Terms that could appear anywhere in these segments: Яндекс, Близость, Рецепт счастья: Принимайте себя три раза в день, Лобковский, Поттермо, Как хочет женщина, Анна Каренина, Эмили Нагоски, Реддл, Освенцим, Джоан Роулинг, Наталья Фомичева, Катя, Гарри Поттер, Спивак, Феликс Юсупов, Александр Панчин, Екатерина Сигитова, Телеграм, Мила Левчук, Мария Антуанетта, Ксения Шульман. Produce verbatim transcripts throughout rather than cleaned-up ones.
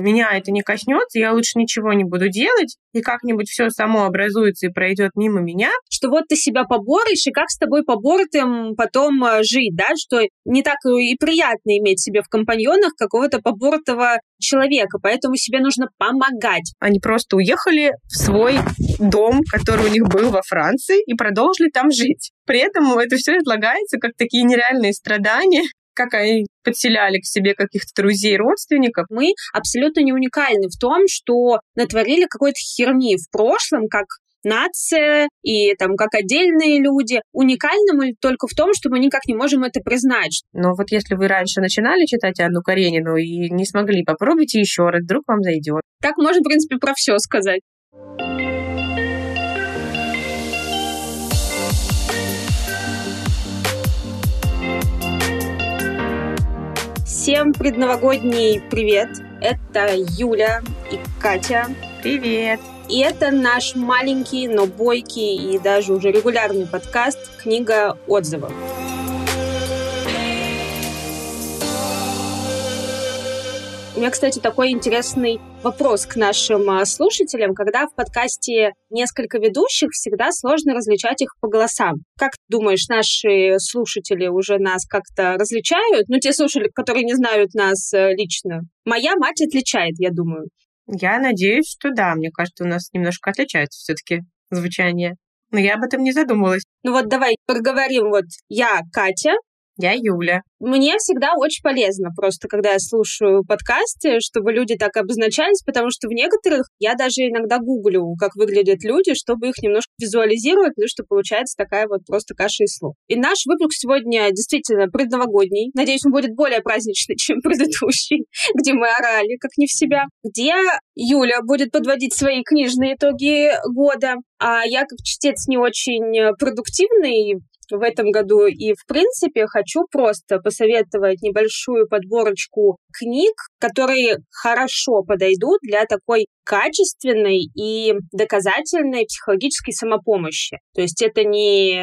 меня это не коснется, я лучше ничего не буду делать, и как-нибудь все само образуется и пройдет мимо меня. Что вот ты себя поборешь, и как с тобой поборотым потом жить, да, что не так и приятно иметь себе в компаньонах какого-то поборотого человека, поэтому себе нужно помогать. Они просто уехали в свой дом, который у них был во Франции, и продолжили там жить. При этом это все излагается как такие нереальные страдания, как они подселяли к себе каких-то друзей, родственников. Мы абсолютно не уникальны в том, что натворили какой-то херни в прошлом, как нация и там как отдельные люди. Уникальны мы только в том, что мы никак не можем это признать. Но вот если вы раньше начинали читать Анну Каренину и не смогли, попробуйте еще раз, вдруг вам зайдет. Так можно, в принципе, про все сказать. Всем предновогодний привет! Это Юля и Катя. Привет! И это наш маленький, но бойкий и даже уже регулярный подкаст «Книга отзывов». У меня, кстати, такой интересный вопрос к нашим слушателям, когда в подкасте несколько ведущих, всегда сложно различать их по голосам. Как ты думаешь, наши слушатели уже нас как-то различают? Ну, те слушатели, которые не знают нас лично. Моя мать отличает, я думаю. Я надеюсь, что да. Мне кажется, у нас немножко отличается все-таки звучание. Но я об этом не задумывалась. Ну вот давай проговорим. Вот я Катя. Я Юля. Мне всегда очень полезно просто, когда я слушаю подкасты, чтобы люди так обозначались, потому что в некоторых я даже иногда гуглю, как выглядят люди, чтобы их немножко визуализировать, потому что получается такая вот просто каша из слов. И наш выпуск сегодня действительно предновогодний. Надеюсь, он будет более праздничный, чем предыдущий, где мы орали, как не в себя. Где Юля будет подводить свои книжные итоги года, а я как чтец не очень продуктивный в этом году. И, в принципе, хочу просто посоветовать небольшую подборочку книг, которые хорошо подойдут для такой качественной и доказательной психологической самопомощи. То есть это не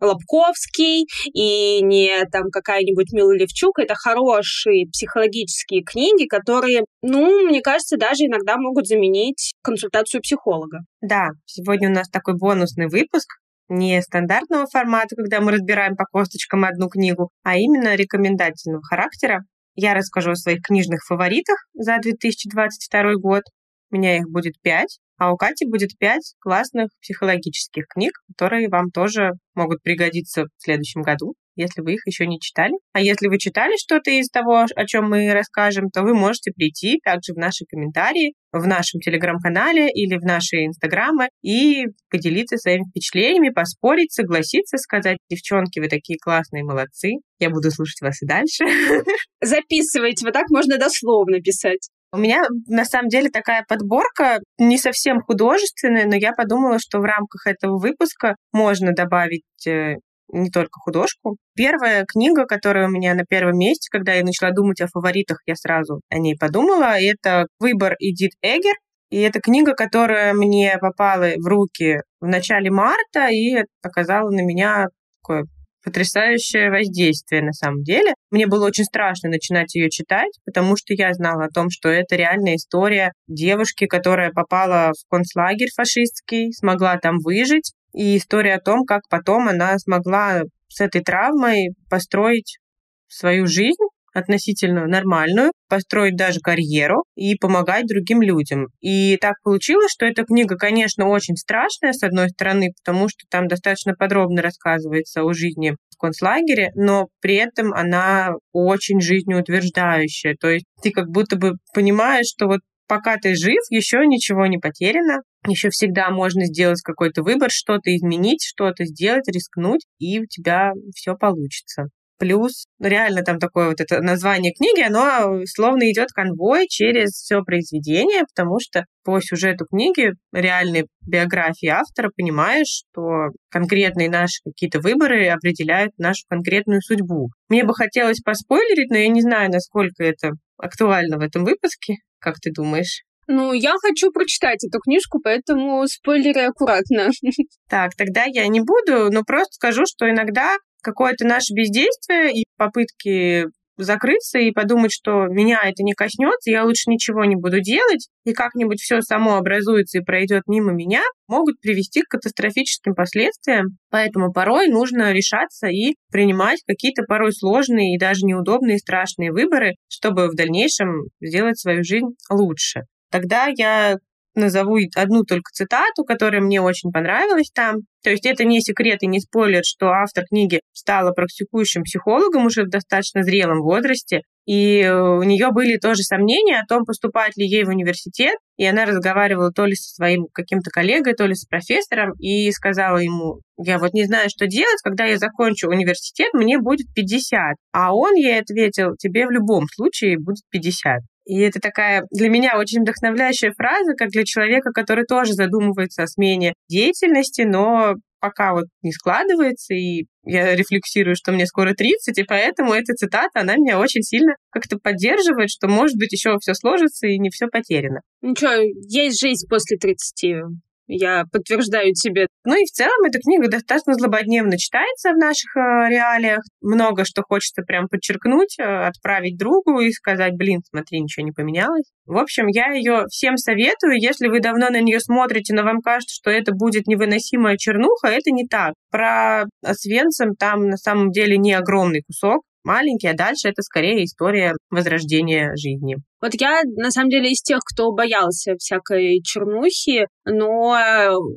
Лобковский и не там какая-нибудь Мила Левчук, это хорошие психологические книги, которые, ну, мне кажется, даже иногда могут заменить консультацию психолога. Да, сегодня у нас такой бонусный выпуск, не стандартного формата, когда мы разбираем по косточкам одну книгу, а именно рекомендательного характера. Я расскажу о своих книжных фаворитах за две тысячи двадцать второй год. У меня их будет пять, а у Кати будет пять классных психологических книг, которые вам тоже могут пригодиться в следующем году, если вы их еще не читали. А если вы читали что-то из того, о чем мы расскажем, то вы можете прийти также в наши комментарии, в нашем телеграм-канале или в наши инстаграмы и поделиться своими впечатлениями, поспорить, согласиться, сказать: девчонки, вы такие классные, молодцы, я буду слушать вас и дальше. Записывайте, вот так можно дословно писать. У меня, на самом деле, такая подборка не совсем художественная, но я подумала, что в рамках этого выпуска можно добавить не только художку. Первая книга, которая у меня на первом месте, когда я начала думать о фаворитах, я сразу о ней подумала, это «Выбор Идит Эгер». И это книга, которая мне попала в руки в начале марта и оказала на меня такое потрясающее воздействие на самом деле. Мне было очень страшно начинать ее читать, потому что я знала о том, что это реальная история девушки, которая попала в концлагерь фашистский, смогла там выжить, и история о том, как потом она смогла с этой травмой построить свою жизнь относительно нормальную, построить даже карьеру и помогать другим людям. И так получилось, что эта книга, конечно, очень страшная, с одной стороны, потому что там достаточно подробно рассказывается о жизни в концлагере, но при этом она очень жизнеутверждающая. То есть ты как будто бы понимаешь, что вот пока ты жив, еще ничего не потеряно, еще всегда можно сделать какой-то выбор, что-то изменить, что-то сделать, рискнуть, и у тебя все получится. Плюс, ну реально там такое вот это название книги, оно словно идет конвой через все произведение, потому что по сюжету книги, реальной биографии автора, понимаешь, что конкретные наши какие-то выборы определяют нашу конкретную судьбу. Мне бы хотелось поспойлерить, но я не знаю, насколько это актуально в этом выпуске. Как ты думаешь? Ну, я хочу прочитать эту книжку, поэтому спойлеры аккуратно. Так, тогда я не буду, но просто скажу, что иногда какое-то наше бездействие и попытки закрыться и подумать, что меня это не коснется, я лучше ничего не буду делать, и как-нибудь все само образуется и пройдет мимо меня, могут привести к катастрофическим последствиям. Поэтому порой нужно решаться и принимать какие-то порой сложные и даже неудобные, страшные выборы, чтобы в дальнейшем сделать свою жизнь лучше. Тогда я назову одну только цитату, которая мне очень понравилась там. То есть это не секрет и не спойлер, что автор книги стала практикующим психологом уже в достаточно зрелом возрасте, и у нее были тоже сомнения о том, поступать ли ей в университет, и она разговаривала то ли со своим каким-то коллегой, то ли с профессором, и сказала ему: я вот не знаю, что делать, когда я закончу университет, мне будет пятьдесят. А он ей ответил: тебе в любом случае будет пятьдесят. И это такая для меня очень вдохновляющая фраза, как для человека, который тоже задумывается о смене деятельности, но пока вот не складывается, и я рефлексирую, что мне скоро тридцать, и поэтому эта цитата, она меня очень сильно как-то поддерживает, что, может быть, еще все сложится и не все потеряно. Ничего, есть жизнь после тридцати. Я подтверждаю тебе. Ну и в целом эта книга достаточно злободневно читается в наших реалиях. Много что хочется прям подчеркнуть, отправить другу и сказать: блин, смотри, ничего не поменялось. В общем, я ее всем советую. Если вы давно на нее смотрите, но вам кажется, что это будет невыносимая чернуха, это не так. Про Освенцим там на самом деле не огромный кусок, маленький, а дальше это скорее история возрождения жизни. Вот я, на самом деле, из тех, кто боялся всякой чернухи, но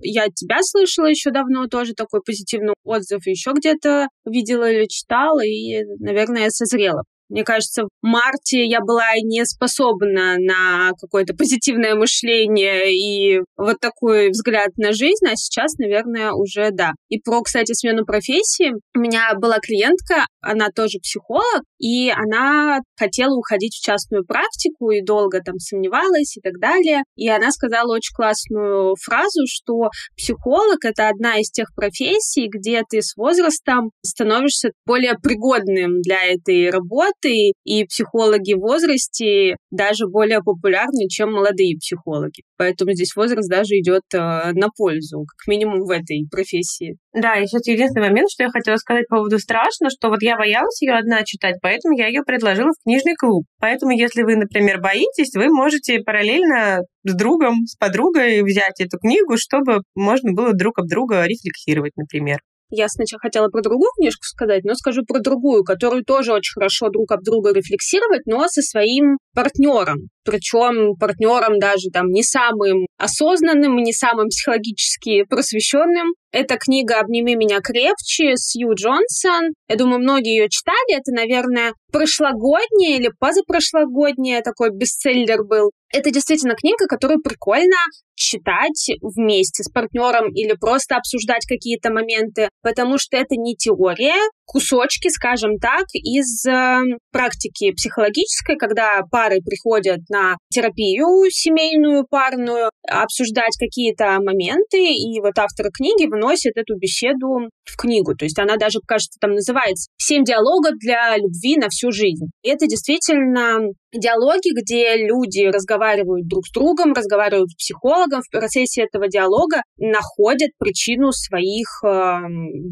я от тебя слышала еще давно тоже такой позитивный отзыв, еще где-то видела или читала, и, наверное, я созрела. Мне кажется, в марте я была не способна на какое-то позитивное мышление и вот такой взгляд на жизнь, а сейчас, наверное, уже да. И про, кстати, смену профессии. У меня была клиентка, она тоже психолог, и она хотела уходить в частную практику и долго там сомневалась и так далее. И она сказала очень классную фразу, что психолог — это одна из тех профессий, где ты с возрастом становишься более пригодным для этой работы, и психологи в возрасте даже более популярны, чем молодые психологи. Поэтому здесь возраст даже идет на пользу, как минимум в этой профессии. Да, и сейчас единственный момент, что я хотела сказать по поводу «Страшно», что вот я боялась ее одна читать, поэтому я ее предложила в книжный клуб. Поэтому если вы, например, боитесь, вы можете параллельно с другом, с подругой взять эту книгу, чтобы можно было друг об друга рефлексировать, например. Я сначала хотела про другую книжку сказать, но скажу про другую, которую тоже очень хорошо друг об друга рефлексировать, но со своим партнером. Причем партнером даже там не самым осознанным, не самым психологически просвещенным. Это книга «Обними меня крепче» Сью Джонсон. Я думаю, многие ее читали. Это, наверное, прошлогодняя или позапрошлогодняя такой бестселлер был. Это действительно книга, которую прикольно читать вместе с партнером или просто обсуждать какие-то моменты, потому что это не теория, кусочки, скажем так, из практики психологической, когда пары приходят на терапию семейную, парную, обсуждать какие-то моменты, и вот автор книги вносит эту беседу в книгу. То есть она даже, кажется, там называется «Семь диалогов для любви на всю жизнь». И это действительно диалоги, где люди разговаривают друг с другом, разговаривают с психологом, в процессе этого диалога находят причину своих э,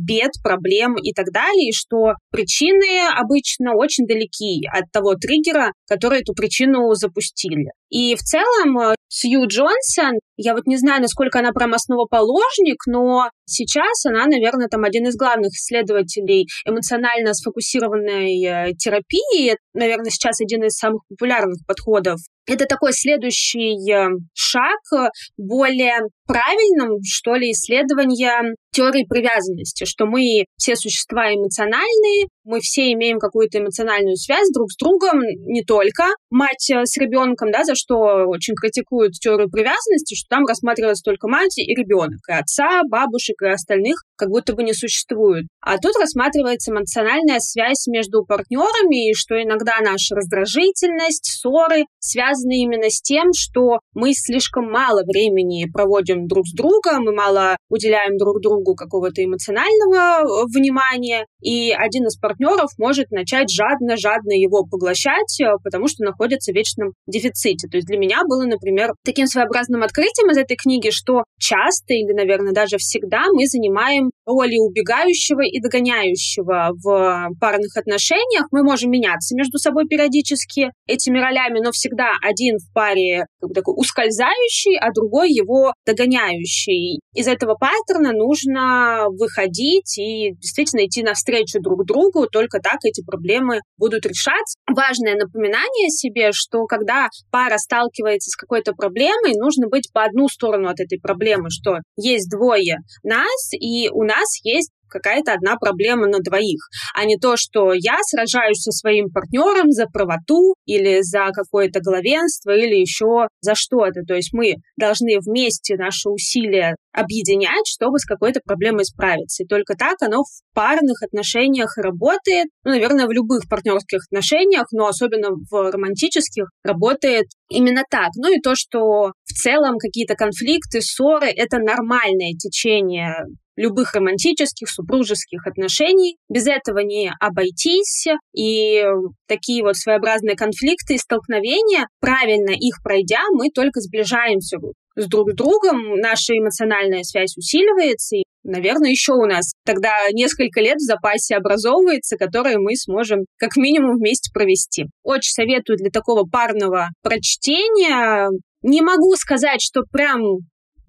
бед, проблем и так далее, и что причины обычно очень далеки от того триггера, который эту причину запустили. И в целом Сью Джонсон, я вот не знаю, насколько она прям основоположник, но сейчас она, наверное, там один из главных исследователей эмоционально сфокусированной терапии. Наверное, сейчас один из самых популярных подходов. Это такой следующий шаг более правильным, что ли, исследования теории привязанности, что мы все существа эмоциональные, мы все имеем какую-то эмоциональную связь друг с другом, не только мать с ребенком, да, за что очень критикуют теорию привязанности, что там рассматривалась только мать и ребенок, и отца, бабушек и остальных как будто бы не существует. А тут рассматривается эмоциональная связь между партнерами, и что иногда наша раздражительность, ссоры связаны связано именно с тем, что мы слишком мало времени проводим друг с другом, мы мало уделяем друг другу какого-то эмоционального внимания, и один из партнеров может начать жадно-жадно его поглощать, потому что находится в вечном дефиците. То есть для меня было, например, таким своеобразным открытием из этой книги, что часто или, наверное, даже всегда мы занимаем роли убегающего и догоняющего в парных отношениях. Мы можем меняться между собой периодически этими ролями, но всегда один в паре как бы такой ускользающий, а другой его догоняющий. Из этого паттерна нужно выходить и действительно идти навстречу друг другу, только так эти проблемы будут решаться. Важное напоминание себе, что когда пара сталкивается с какой-то проблемой, нужно быть по одну сторону от этой проблемы, что есть двое нас, и у нас есть какая-то одна проблема на двоих, а не то, что я сражаюсь со своим партнером за правоту или за какое-то главенство или еще за что-то. То есть мы должны вместе наши усилия объединять, чтобы с какой-то проблемой справиться. И только так оно в парных отношениях работает. Ну, наверное, в любых партнерских отношениях, но особенно в романтических работает именно так. Ну и то, что в целом какие-то конфликты, ссоры — это нормальное течение любых романтических, супружеских отношений. Без этого не обойтись. И такие вот своеобразные конфликты и столкновения, правильно их пройдя, мы только сближаемся с друг с другом, наша эмоциональная связь усиливается, и, наверное, еще у нас тогда несколько лет в запасе образовывается, которые мы сможем как минимум вместе провести. Очень советую для такого парного прочтения. Не могу сказать, что прям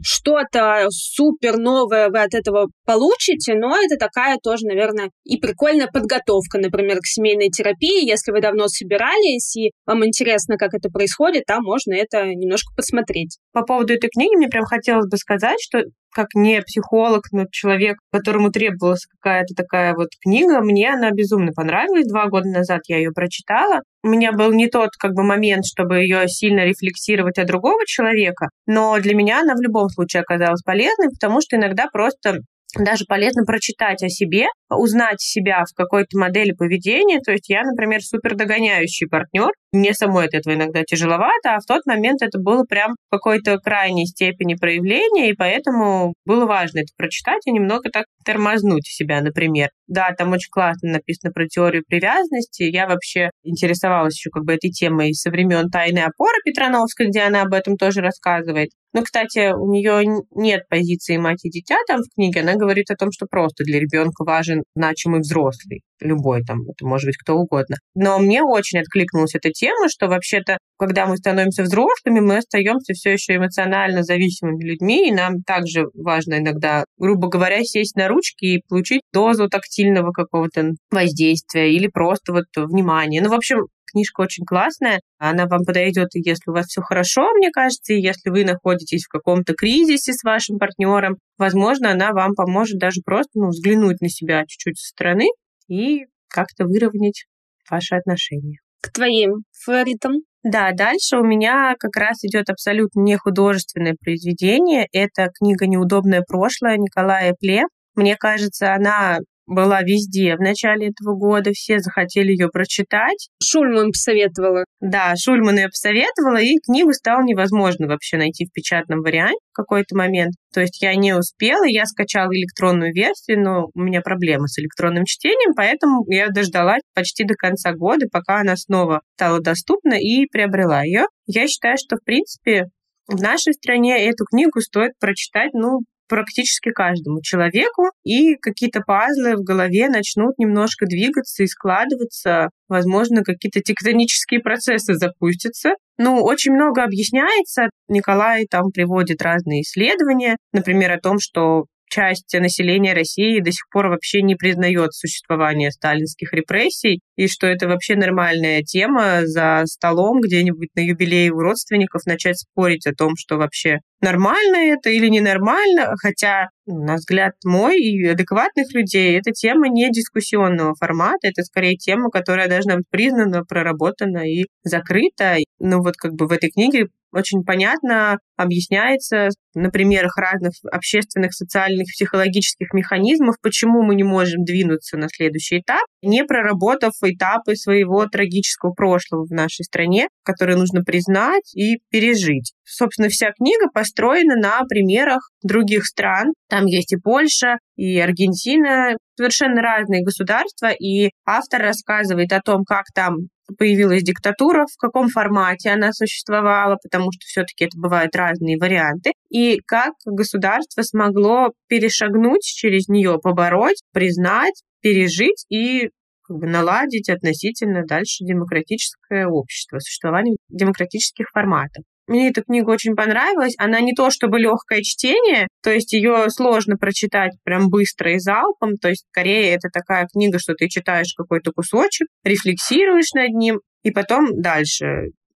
что-то супер новое вы от этого получите, но это такая тоже, наверное, и прикольная подготовка, например, к семейной терапии. Если вы давно собирались и вам интересно, как это происходит, там можно это немножко посмотреть. По поводу этой книги мне прям хотелось бы сказать, что как не психолог, но человек, которому требовалась какая-то такая вот книга, мне она безумно понравилась. Два года назад я ее прочитала. У меня был не тот как бы момент, чтобы ее сильно рефлексировать от другого человека, но для меня она в любом случае оказалась полезной, потому что иногда просто даже полезно прочитать о себе, узнать себя в какой-то модели поведения. То есть я, например, супердогоняющий партнер. Мне самой от этого иногда тяжеловато, а в тот момент это было прям в какой-то крайней степени проявления, и поэтому было важно это прочитать и немного так тормознуть себя, например. Да, там очень классно написано про теорию привязанности. Я вообще интересовалась еще как бы этой темой со времен «Тайны опоры» Петрановской, где она об этом тоже рассказывает. Но, кстати, у нее нет позиции мать и дитя там в книге. Она говорит о том, что просто для ребенка важен значимый взрослый, любой там, это может быть кто угодно. Но мне очень откликнулась эта тема, что вообще-то, когда мы становимся взрослыми, мы остаемся все еще эмоционально зависимыми людьми, и нам также важно иногда, грубо говоря, сесть на ручки и получить дозу тактильного какого-то воздействия или просто вот внимания. Ну, в общем, книжка очень классная, она вам подойдет, если у вас все хорошо, мне кажется, и если вы находитесь в каком-то кризисе с вашим партнером, возможно, она вам поможет даже просто ну, взглянуть на себя чуть-чуть со стороны и как-то выровнять ваши отношения. К твоим фаворитам? Да, дальше у меня как раз идет абсолютно нехудожественное произведение. Это книга «Неудобное прошлое» Николая Пле. Мне кажется, она была везде в начале этого года, все захотели ее прочитать. Шульман посоветовала. Да, Шульман ее посоветовала, и книгу стало невозможно вообще найти в печатном варианте в какой-то момент. То есть я не успела, я скачала электронную версию, но у меня проблемы с электронным чтением, поэтому я дождалась почти до конца года, пока она снова стала доступна, и приобрела ее. Я считаю, что, в принципе, в нашей стране эту книгу стоит прочитать, ну, практически каждому человеку, и какие-то пазлы в голове начнут немножко двигаться и складываться, возможно, какие-то тектонические процессы запустятся. Ну, очень много объясняется, Николай там приводит разные исследования, например, о том, что часть населения России до сих пор вообще не признает существование сталинских репрессий, и что это вообще нормальная тема за столом где-нибудь на юбилее у родственников начать спорить о том, что вообще нормально это или ненормально, хотя, на взгляд мой и адекватных людей, эта тема не дискуссионного формата, это скорее тема, которая должна быть признана, проработана и закрыта. Ну вот как бы в этой книге очень понятно объясняется на примерах разных общественных, социальных, психологических механизмов, почему мы не можем двинуться на следующий этап, не проработав этапы своего трагического прошлого в нашей стране, которые нужно признать и пережить. Собственно, вся книга построена на примерах других стран. Там есть и Польша, и Аргентина, совершенно разные государства, и автор рассказывает о том, как там появилась диктатура, в каком формате она существовала, потому что все-таки это бывают разные варианты, и как государство смогло перешагнуть через нее, побороть, признать, пережить и как бы наладить относительно дальше демократическое общество, существование демократических форматов. Мне эта книга очень понравилась. Она не то чтобы легкое чтение, то есть ее сложно прочитать прям быстро и залпом, то есть скорее это такая книга, что ты читаешь какой-то кусочек, рефлексируешь над ним и потом дальше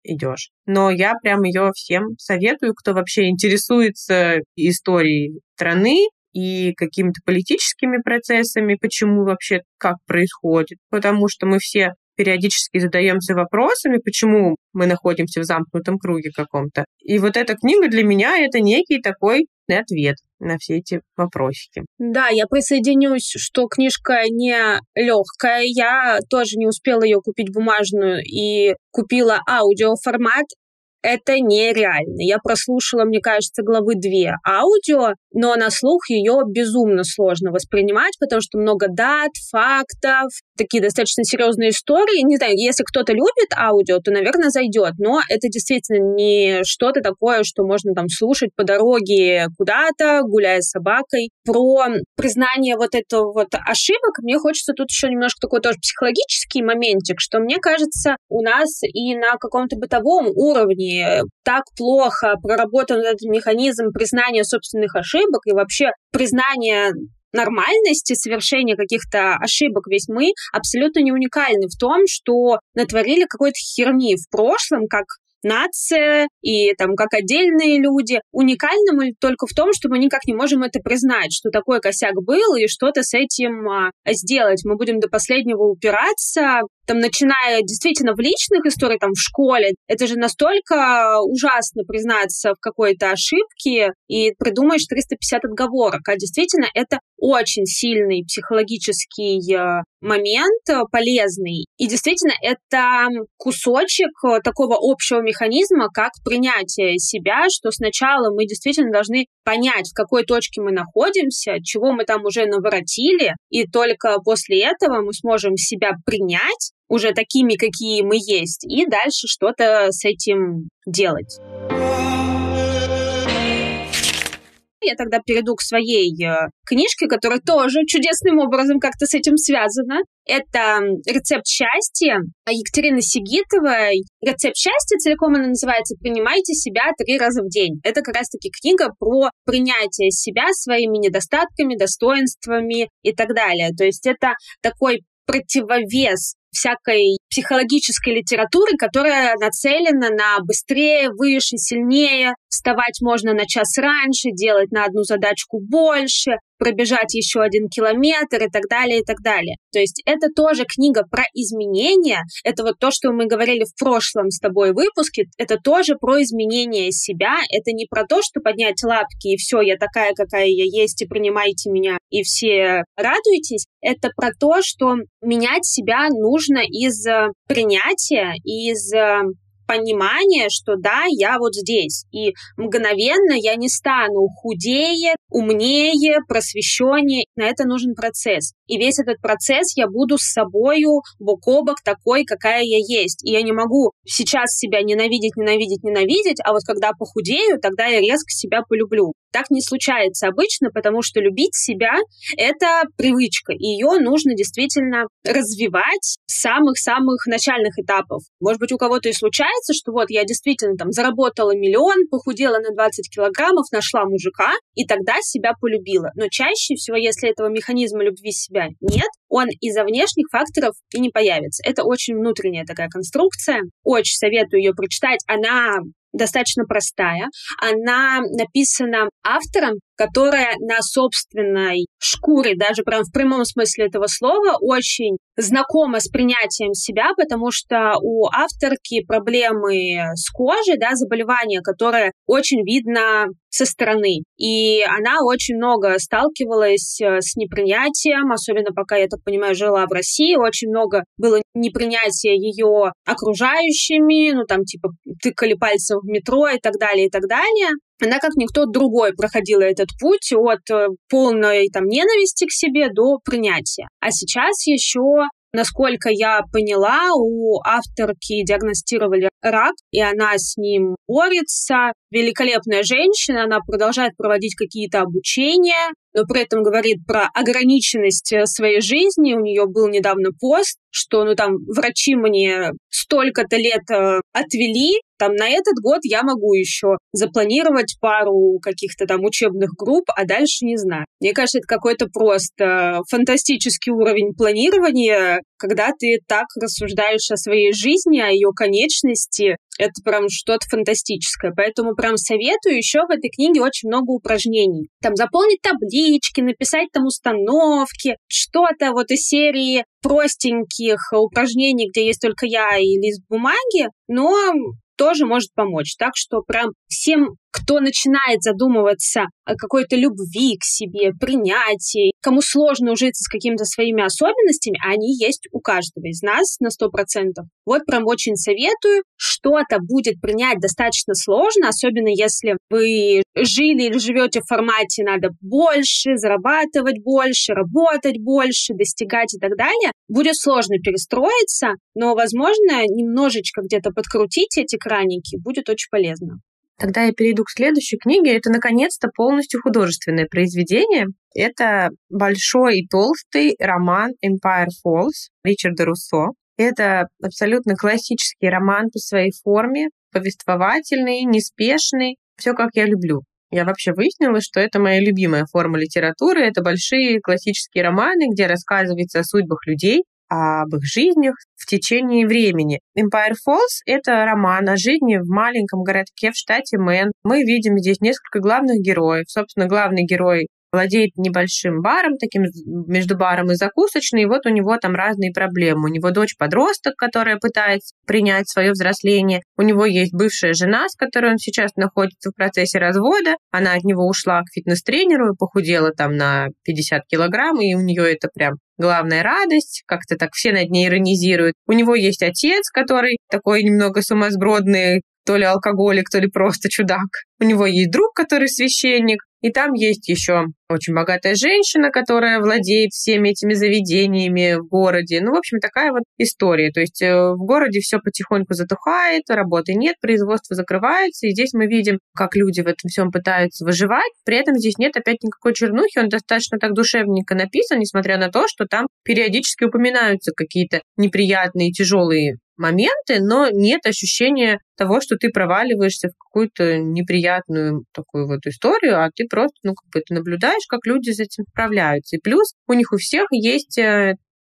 идешь. Но я прям ее всем советую, кто вообще интересуется историей страны и какими-то политическими процессами, почему вообще как происходит, потому что мы все периодически задаемся вопросами, почему мы находимся в замкнутом круге каком-то. И вот эта книга для меня — это некий такой ответ на все эти вопросики. Да, я присоединюсь, что книжка не легкая. Я тоже не успела ее купить бумажную и купила аудиоформат. Это нереально. Я прослушала, мне кажется, главы две аудио, но на слух ее безумно сложно воспринимать, потому что много дат, фактов, такие достаточно серьезные истории. Не знаю, если кто-то любит аудио, то, наверное, зайдет, но это действительно не что-то такое, что можно там слушать по дороге куда-то, гуляя с собакой. Про признание вот этого вот ошибок мне хочется тут еще немножко такой тоже психологический моментик, что, мне кажется, у нас и на каком-то бытовом уровне так плохо проработан этот механизм признания собственных ошибок и вообще признания нормальности совершения каких-то ошибок. Ведь мы абсолютно не уникальны в том, что натворили какой-то херни в прошлом, как нация и там как отдельные люди. Уникальны мы только в том, что мы никак не можем это признать, что такой косяк был и что-то с этим а, сделать. Мы будем до последнего упираться, там, начиная действительно в личных историях, там, в школе. Это же настолько ужасно признаться в какой-то ошибке и придумаешь триста пятьдесят отговорок. А действительно, это очень сильный психологический момент, полезный. И действительно, это кусочек такого общего механизма, как принятие себя, что сначала мы действительно должны понять, в какой точке мы находимся, чего мы там уже наворотили, и только после этого мы сможем себя принять уже такими, какие мы есть, и дальше что-то с этим делать. Я тогда перейду к своей книжке, которая тоже чудесным образом как-то с этим связана. Это «Рецепт счастья» Екатерины Сигитовой. «Рецепт счастья» целиком она называется «Принимайте себя три раза в день». Это как раз-таки книга про принятие себя своими недостатками, достоинствами и так далее. То есть это такой противовес всякой психологической литературы, которая нацелена на быстрее, выше, сильнее, вставать можно на час раньше, делать на одну задачку больше, пробежать еще один километр и так далее, и так далее. То есть это тоже книга про изменения. Это вот то, что мы говорили в прошлом с тобой выпуске. Это тоже про изменение себя. Это не про то, что поднять лапки и все, я такая, какая я есть, и принимайте меня, и все радуйтесь. Это про то, что менять себя нужно из принятия, из понимание, что да, я вот здесь, и мгновенно я не стану худее, умнее, просвещеннее. На это нужен процесс. И весь этот процесс я буду с собою бок о бок такой, какая я есть. И я не могу сейчас себя ненавидеть, ненавидеть, ненавидеть, а вот когда похудею, тогда я резко себя полюблю. Так не случается обычно, потому что любить себя — это привычка. Ее нужно действительно развивать с самых-самых начальных этапов. Может быть, у кого-то и случается, что вот я действительно там заработала миллион, похудела на двадцать килограммов, нашла мужика, и тогда себя полюбила. Но чаще всего, если этого механизма любви себя нет, он из-за внешних факторов и не появится. Это очень внутренняя такая конструкция. Очень советую ее прочитать. Она достаточно простая. Она написана автором, которая на собственной шкуре, даже прям в прямом смысле этого слова, очень знакома с принятием себя, потому что у авторки проблемы с кожей, да, заболевания, которые очень видно со стороны. И она очень много сталкивалась с непринятием, особенно пока, я так понимаю, жила в России, очень много было непринятия ее окружающими, ну там типа тыкали пальцем в метро и так далее, и так далее. Она, как никто другой, проходила этот путь от полной там ненависти к себе до принятия. А сейчас еще, насколько я поняла, у авторки диагностировали рак, и она с ним борется. Великолепная женщина, она продолжает проводить какие-то обучения, но при этом говорит про ограниченность своей жизни. У нее был недавно пост, что ну там врачи мне столько-то лет отвели, там на этот год я могу еще запланировать пару каких-то там учебных групп, а дальше не знаю. Мне кажется, это какой-то просто фантастический уровень планирования, когда ты так рассуждаешь о своей жизни, о ее конечности. Это прям что-то фантастическое. Поэтому прям советую. Еще в этой книге очень много упражнений. Там заполнить таблички, написать там установки, что-то вот из серии простеньких упражнений, где есть только я и лист бумаги, но тоже может помочь. Так что прям всем, кто начинает задумываться о какой-то любви к себе, принятии, кому сложно ужиться с какими-то своими особенностями, они есть у каждого из нас на сто процентов. Вот прям очень советую. Что-то будет принять достаточно сложно, особенно если вы жили или живете в формате «надо больше», «зарабатывать больше», «работать больше», «достигать» и так далее. Будет сложно перестроиться, но, возможно, немножечко где-то подкрутить эти краники будет очень полезно. Тогда я перейду к следующей книге. Это, наконец-то, полностью художественное произведение. Это большой и толстый роман «Empire Falls» Ричарда Руссо. Это абсолютно классический роман по своей форме, повествовательный, неспешный. Все, как я люблю. Я вообще выяснила, что это моя любимая форма литературы. Это большие классические романы, где рассказывается о судьбах людей, об их жизнях в течение времени. Empire Falls — это роман о жизни в маленьком городке в штате Мэн. Мы видим здесь несколько главных героев. Собственно, главный герой владеет небольшим баром, таким между баром и закусочной, и вот у него там разные проблемы. У него дочь-подросток, которая пытается принять свое взросление. У него есть бывшая жена, с которой он сейчас находится в процессе развода. Она от него ушла к фитнес-тренеру и похудела там на пятьдесят килограмм, и у нее это прям главная радость, как-то так все над ней иронизируют. У него есть отец, который такой немного сумасбродный, то ли алкоголик, то ли просто чудак. У него есть друг, который священник. И там есть еще очень богатая женщина, которая владеет всеми этими заведениями в городе. Ну, в общем, такая вот история. То есть в городе все потихоньку затухает, работы нет, производство закрывается. И здесь мы видим, как люди в этом всем пытаются выживать. При этом здесь нет опять никакой чернухи. Он достаточно так душевненько написан, несмотря на то, что там периодически упоминаются какие-то неприятные, тяжелые моменты, но нет ощущения того, что ты проваливаешься в какую-то неприятную такую вот историю, а ты просто, ну, как бы ты наблюдаешь, как люди с этим справляются. И плюс у них у всех есть,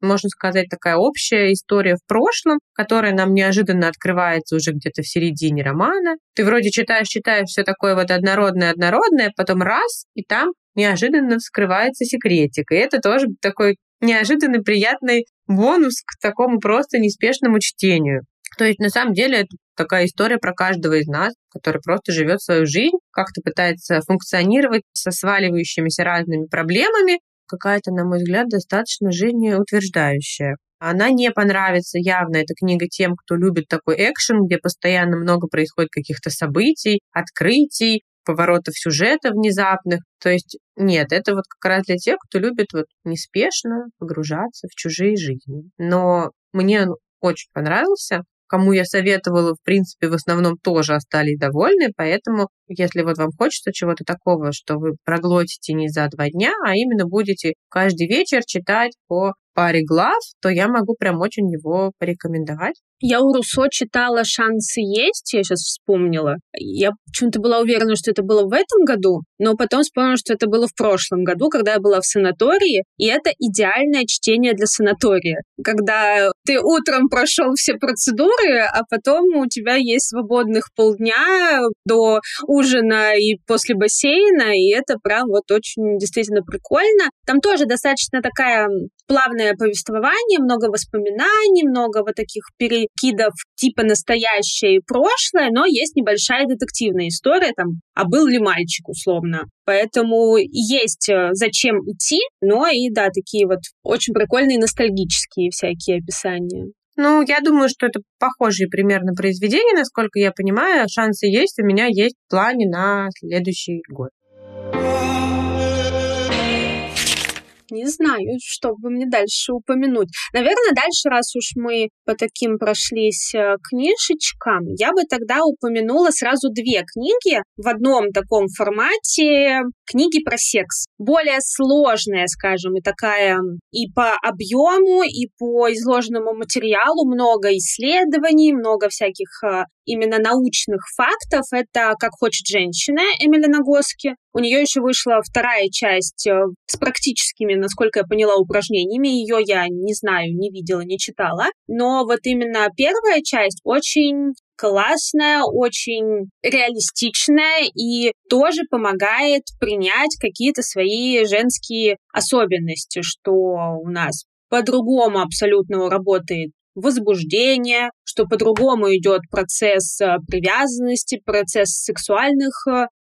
можно сказать, такая общая история в прошлом, которая нам неожиданно открывается уже где-то в середине романа. Ты вроде читаешь, читаешь, все такое вот однородное-однородное, потом раз, и там неожиданно вскрывается секретик. И это тоже такой неожиданный приятный бонус к такому просто неспешному чтению. То есть, на самом деле, это такая история про каждого из нас, который просто живет свою жизнь, как-то пытается функционировать со сваливающимися разными проблемами. Какая-то, на мой взгляд, достаточно жизнеутверждающая. Она не понравится явно, эта книга, тем, кто любит такой экшен, где постоянно много происходит каких-то событий, открытий, поворотов сюжета внезапных. То есть нет, это вот как раз для тех, кто любит вот неспешно погружаться в чужие жизни. Но мне он очень понравился. Кому я советовала, в принципе, в основном тоже остались довольны, поэтому если вот вам хочется чего-то такого, что вы проглотите не за два дня, а именно будете каждый вечер читать по паре глав, то я могу прям очень его порекомендовать. Я у Руссо читала «Шансы есть», я сейчас вспомнила. Я почему-то была уверена, что это было в этом году, но потом вспомнила, что это было в прошлом году, когда я была в санатории, и это идеальное чтение для санатория, когда ты утром прошел все процедуры, а потом у тебя есть свободных полдня до ужина и после бассейна, и это прям вот очень действительно прикольно. Там тоже достаточно такая плавное повествование, много воспоминаний, много вот таких перекидов типа настоящее и прошлое, но есть небольшая детективная история, там, а был ли мальчик, условно. Поэтому есть зачем идти, но и, да, такие вот очень прикольные ностальгические всякие описания. Ну, я думаю, что это похожие примерно произведения, насколько я понимаю. Шансы есть, у меня есть в плане на следующий год. Не знаю, что бы мне дальше упомянуть. Наверное, дальше, раз уж мы по таким прошлись книжечкам, я бы тогда упомянула сразу две книги в одном таком формате. Книги про секс. Более сложная, скажем, и такая и по объему, и по изложенному материалу. Много исследований, много всяких именно научных фактов. Это «Как хочет женщина» Эмили Нагоски. У нее еще вышла вторая часть с практическими, насколько я поняла, упражнениями. Ее я не знаю, не видела, не читала. Но вот именно первая часть очень классная, очень реалистичная и тоже помогает принять какие-то свои женские особенности, что у нас по-другому абсолютно работает возбуждение, что по-другому идет процесс привязанности, процесс сексуальных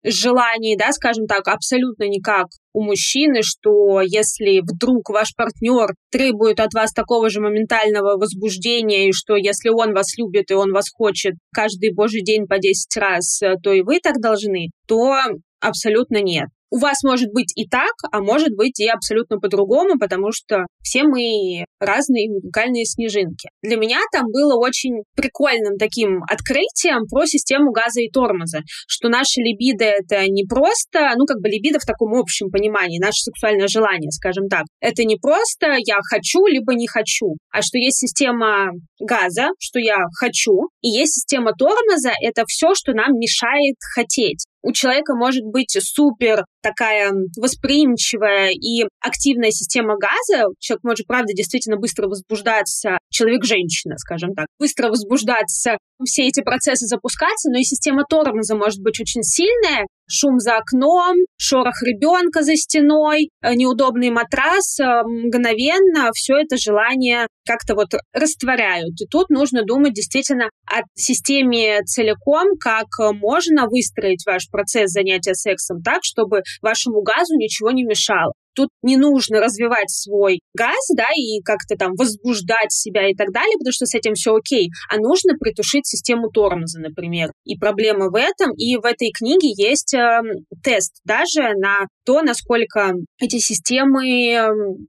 желаний, да, скажем так, абсолютно никак у мужчины, что если вдруг ваш партнер требует от вас такого же моментального возбуждения, и что если он вас любит и он вас хочет каждый божий день по десять раз, то и вы так должны, то абсолютно нет. У вас может быть и так, а может быть и абсолютно по-другому, потому что все мы разные уникальные снежинки. Для меня там было очень прикольным таким открытием про систему газа и тормоза, что наша либидо — это не просто, ну как бы либидо в таком общем понимании, наше сексуальное желание, скажем так, это не просто я хочу, либо не хочу, а что есть система газа, что я хочу, и есть система тормоза, это все, что нам мешает хотеть. У человека может быть супер такая восприимчивая и активная система газа. Человек может, правда, действительно быстро возбуждаться. Человек-женщина, скажем так. Быстро возбуждаться, все эти процессы запускаться. Но и система тормоза может быть очень сильная. Шум за окном, шорох ребенка за стеной, неудобный матрас. Мгновенно все это желание как-то вот растворяют. И тут нужно думать действительно о системе целиком, как можно выстроить ваш процесс занятия сексом так, чтобы вашему газу ничего не мешало. Тут не нужно развивать свой газ, да, и как-то там возбуждать себя и так далее, потому что с этим все окей, а нужно притушить систему тормоза, например. И проблема в этом, и в этой книге есть э, тест даже на то, насколько эти системы э,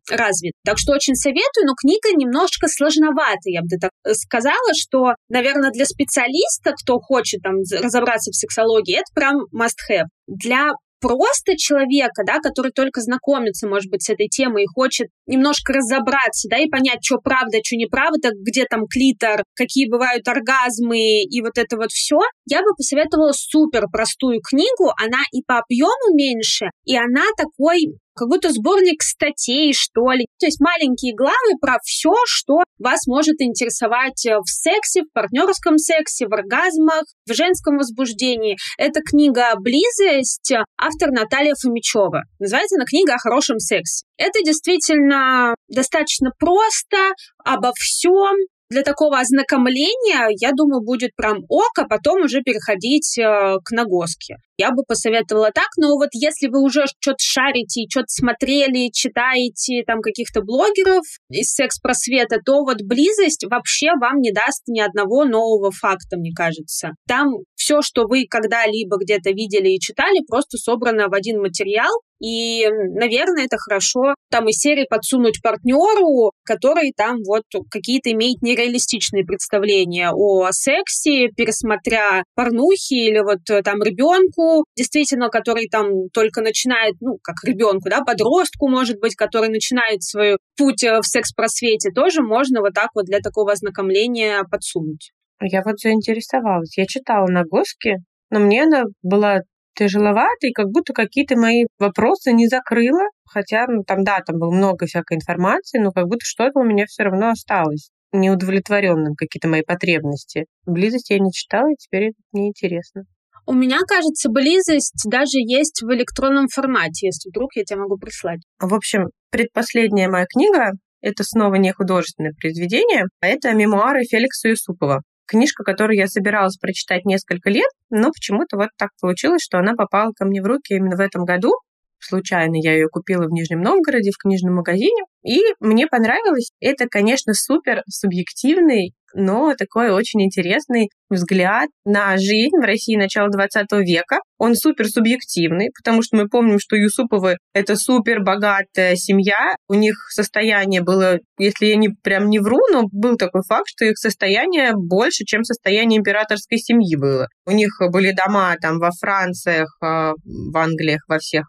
развиты. Так что очень советую, но книга немножко сложновата, я бы так сказала, что, наверное, для специалиста, кто хочет там разобраться в сексологии, это прям must-have. Для просто человека, да, который только знакомится, может быть, с этой темой и хочет немножко разобраться, да, и понять, что правда, что неправда, где там клитор, какие бывают оргазмы и вот это вот все, я бы посоветовала супер простую книгу. Она и по объему меньше, и она такой, как будто сборник статей, что ли. То есть маленькие главы про все, что вас может интересовать в сексе, в партнерском сексе, в оргазмах, в женском возбуждении. Это книга «Близость», автор Наталья Фомичева. Называется она «Книга о хорошем сексе». Это действительно достаточно просто, обо всем. Для такого ознакомления, я думаю, будет прям ок, а потом уже переходить к Нагоске. Я бы посоветовала так, но вот если вы уже что-то шарите, что-то смотрели, читаете там каких-то блогеров из секс-просвета, то вот «Близость» вообще вам не даст ни одного нового факта, мне кажется. Там все, что вы когда-либо где-то видели и читали, просто собрано в один материал. И, наверное, это хорошо там из серии подсунуть партнеру, который там вот какие-то имеет нереалистичные представления о сексе, пересмотря порнухи или вот там ребенку, ребенку, действительно, который там только начинает, ну, как ребенку, да, подростку, может быть, который начинает свой путь в секс-просвете, тоже можно вот так вот для такого ознакомления подсунуть. Я вот заинтересовалась. Я читала Нагоски, но мне она была тяжеловатой, как будто какие-то мои вопросы не закрыла. Хотя, ну, там, да, там было много всякой информации, но как будто что-то у меня все равно осталось неудовлетворенным, какие-то мои потребности. Близость я не читала, и теперь это неинтересно. У меня, кажется, близость даже есть в электронном формате, если вдруг я тебе могу прислать. В общем, предпоследняя моя книга — это снова не художественное произведение, а это мемуары Феликса Юсупова. Книжка, которую я собиралась прочитать несколько лет, но почему-то вот так получилось, что она попала ко мне в руки именно в этом году. Случайно я ее купила в Нижнем Новгороде в книжном магазине, и мне понравилось. Это, конечно, супер субъективный, но такой очень интересный взгляд на жизнь в России начала двадцатого века. Он супер субъективный, потому что мы помним, что Юсуповы — это супер богатая семья. У них состояние было, если я не, прям не вру, но был такой факт, что их состояние больше, чем состояние императорской семьи было. У них были дома там во Франциях, в Англиях, во всех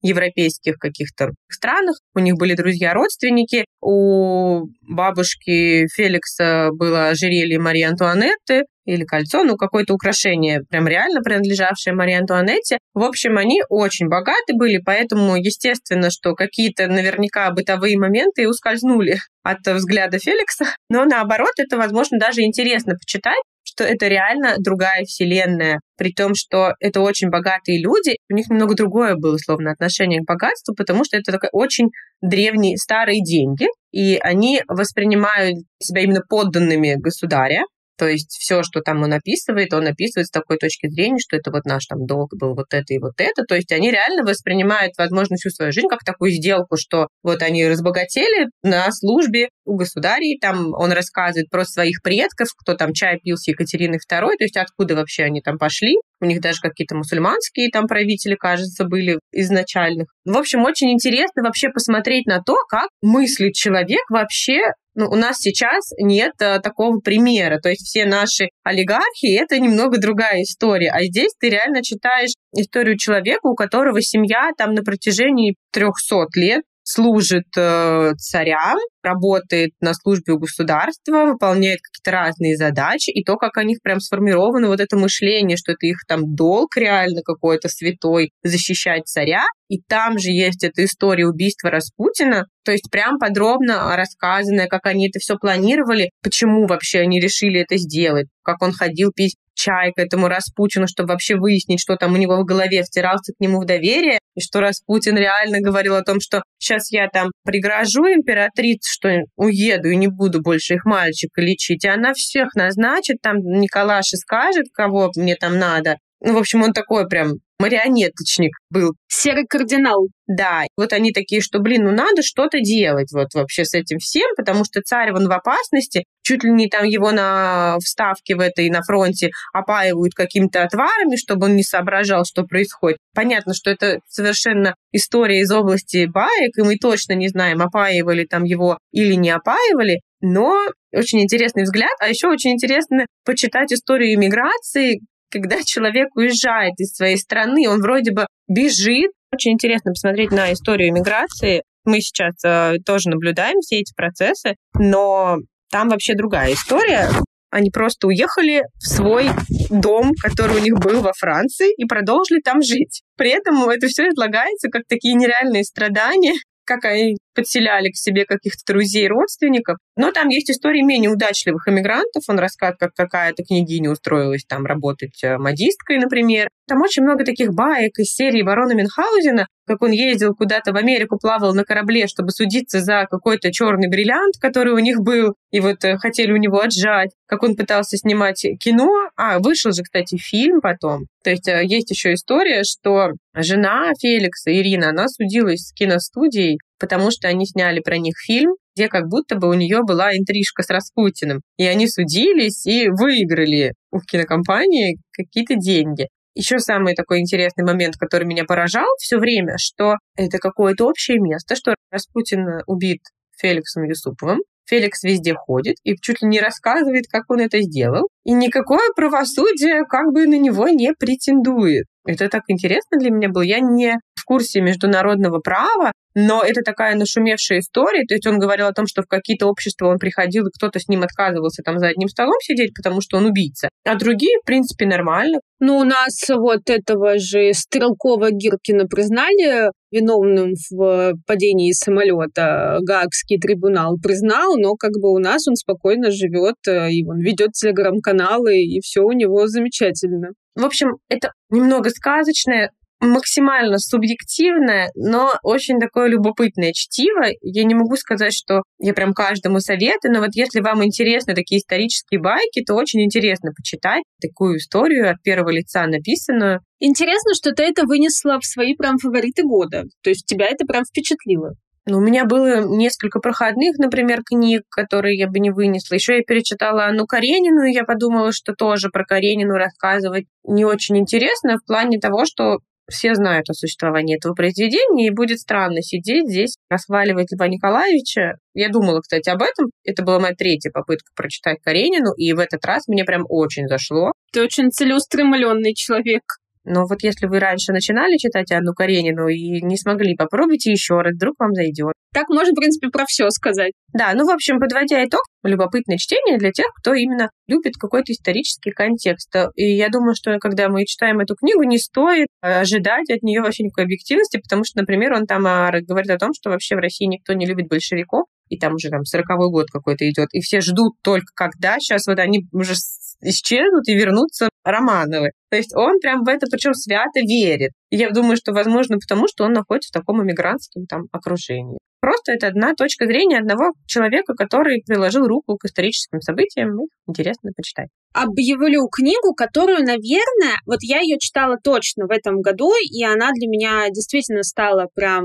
европейских каких-то странах. У них были друзья-родственники. У бабушки Феликса было ожерелье Марии Антуанетты или кольцо, ну, какое-то украшение, прям реально принадлежавшее Марии Антуанетте. В общем, они очень богаты были, поэтому, естественно, что какие-то наверняка бытовые моменты и ускользнули от взгляда Феликса. Но, наоборот, это, возможно, даже интересно почитать, что это реально другая вселенная, при том, что это очень богатые люди. У них немного другое было, словно, отношение к богатству, потому что это такой очень древний, старые деньги, и они воспринимают себя именно подданными государя. То есть все, что там он описывает, он описывает с такой точки зрения, что это вот наш там долг был вот это и вот это. То есть они реально воспринимают, возможно, всю свою жизнь как такую сделку, что вот они разбогатели на службе у государей. Там он рассказывает про своих предков, кто там чай пил с Екатериной второй, то есть откуда вообще они там пошли. У них даже какие-то мусульманские там правители, кажется, были изначальных. В общем, очень интересно вообще посмотреть на то, как мыслит человек вообще. Ну, у нас сейчас нет а, такого примера. То есть все наши олигархи — это немного другая история. А здесь ты реально читаешь историю человека, у которого семья там на протяжении трёхсот лет служит э, царям, работает на службе у государства, выполняет какие-то разные задачи, и то, как у них прям сформировано вот это мышление, что это их там долг реально какой-то святой защищать царя. И там же есть эта история убийства Распутина, то есть прям подробно рассказанная, как они это все планировали, почему вообще они решили это сделать, как он ходил пить чай к этому Распутину, чтобы вообще выяснить, что там у него в голове, втирался к нему в доверие, и что Распутин реально говорил о том, что сейчас я там пригрожу императрице, что уеду и не буду больше их мальчика лечить, и она всех назначит, там Николаша скажет, кого мне там надо. Ну, в общем, он такой прям марионеточник был. Серый кардинал. Да, вот они такие, что, блин, ну надо что-то делать вот вообще с этим всем, потому что царь, он в опасности, чуть ли не там его на вставке в этой, на фронте опаивают какими-то отварами, чтобы он не соображал, что происходит. Понятно, что это совершенно история из области баек, и мы точно не знаем, опаивали там его или не опаивали, но очень интересный взгляд, а еще очень интересно почитать историю эмиграции, когда человек уезжает из своей страны, он вроде бы бежит. Очень интересно посмотреть на историю эмиграции. Мы сейчас э, тоже наблюдаем все эти процессы, но там вообще другая история. Они просто уехали в свой дом, который у них был во Франции, и продолжили там жить. При этом это все излагается как такие нереальные страдания, как они подселяли к себе каких-то друзей, родственников. Но там есть истории менее удачливых эмигрантов. Он рассказывает, как какая-то княгиня устроилась там работать модисткой, например. Там очень много таких баек из серии «Барона Мюнхгаузена», как он ездил куда-то в Америку, плавал на корабле, чтобы судиться за какой-то черный бриллиант, который у них был, и вот хотели у него отжать, как он пытался снимать кино. А, вышел же, кстати, фильм потом. То есть есть еще история, что жена Феликса, Ирина, она судилась с киностудией, потому что они сняли про них фильм, где как будто бы у нее была интрижка с Распутиным. И они судились и выиграли у кинокомпании какие-то деньги. Еще самый такой интересный момент, который меня поражал все время, что это какое-то общее место, что Распутин убит Феликсом Юсуповым. Феликс везде ходит и чуть ли не рассказывает, как он это сделал. И никакое правосудие как бы на него не претендует. Это так интересно для меня было. Я не в курсе международного права, но это такая нашумевшая история. То есть он говорил о том, что в какие-то общества он приходил, и кто-то с ним отказывался там за одним столом сидеть, потому что он убийца. А другие, в принципе, нормально. Ну, у нас вот этого же Стрелкова-Гиркина признали виновным в падении самолета. Гаагский трибунал признал, но как бы у нас он спокойно живет, и он ведет телеграм-каналы, и все у него замечательно. В общем, это немного сказочное, максимально субъективное, но очень такое любопытное чтиво. Я не могу сказать, что я прям каждому советую, но вот если вам интересны такие исторические байки, то очень интересно почитать такую историю от первого лица написанную. Интересно, что ты это вынесла в свои прям фавориты года. То есть тебя это прям впечатлило. Ну, у меня было несколько проходных, например, книг, которые я бы не вынесла. Еще я перечитала Анну Каренину, и я подумала, что тоже про Каренину рассказывать не очень интересно в плане того, что все знают о существовании этого произведения, и будет странно сидеть здесь, расхваливать Льва Николаевича. Я думала, кстати, об этом. Это была моя третья попытка прочитать Каренину, и в этот раз мне прям очень зашло. Ты очень целеустремленный человек. Но вот если вы раньше начинали читать Анну Каренину и не смогли, попробуйте еще раз, вдруг вам зайдет. Так можно, в принципе, про все сказать. Да, ну, в общем, подводя итог, любопытное чтение для тех, кто именно любит какой-то исторический контекст. И я думаю, что когда мы читаем эту книгу, не стоит ожидать от нее вообще никакой объективности, потому что, например, он там говорит о том, что вообще в России никто не любит большевиков, и там уже там сороковой год какой-то идет, и все ждут только когда, сейчас вот они уже исчезнут и вернутся Романовы. То есть он прям в это, причем свято верит. И я думаю, что возможно потому, что он находится в таком эмигрантском там окружении. Просто это одна точка зрения одного человека, который приложил руку к историческим событиям. Интересно почитать. Объявлю книгу, которую, наверное, вот я ее читала точно в этом году, и она для меня действительно стала прям,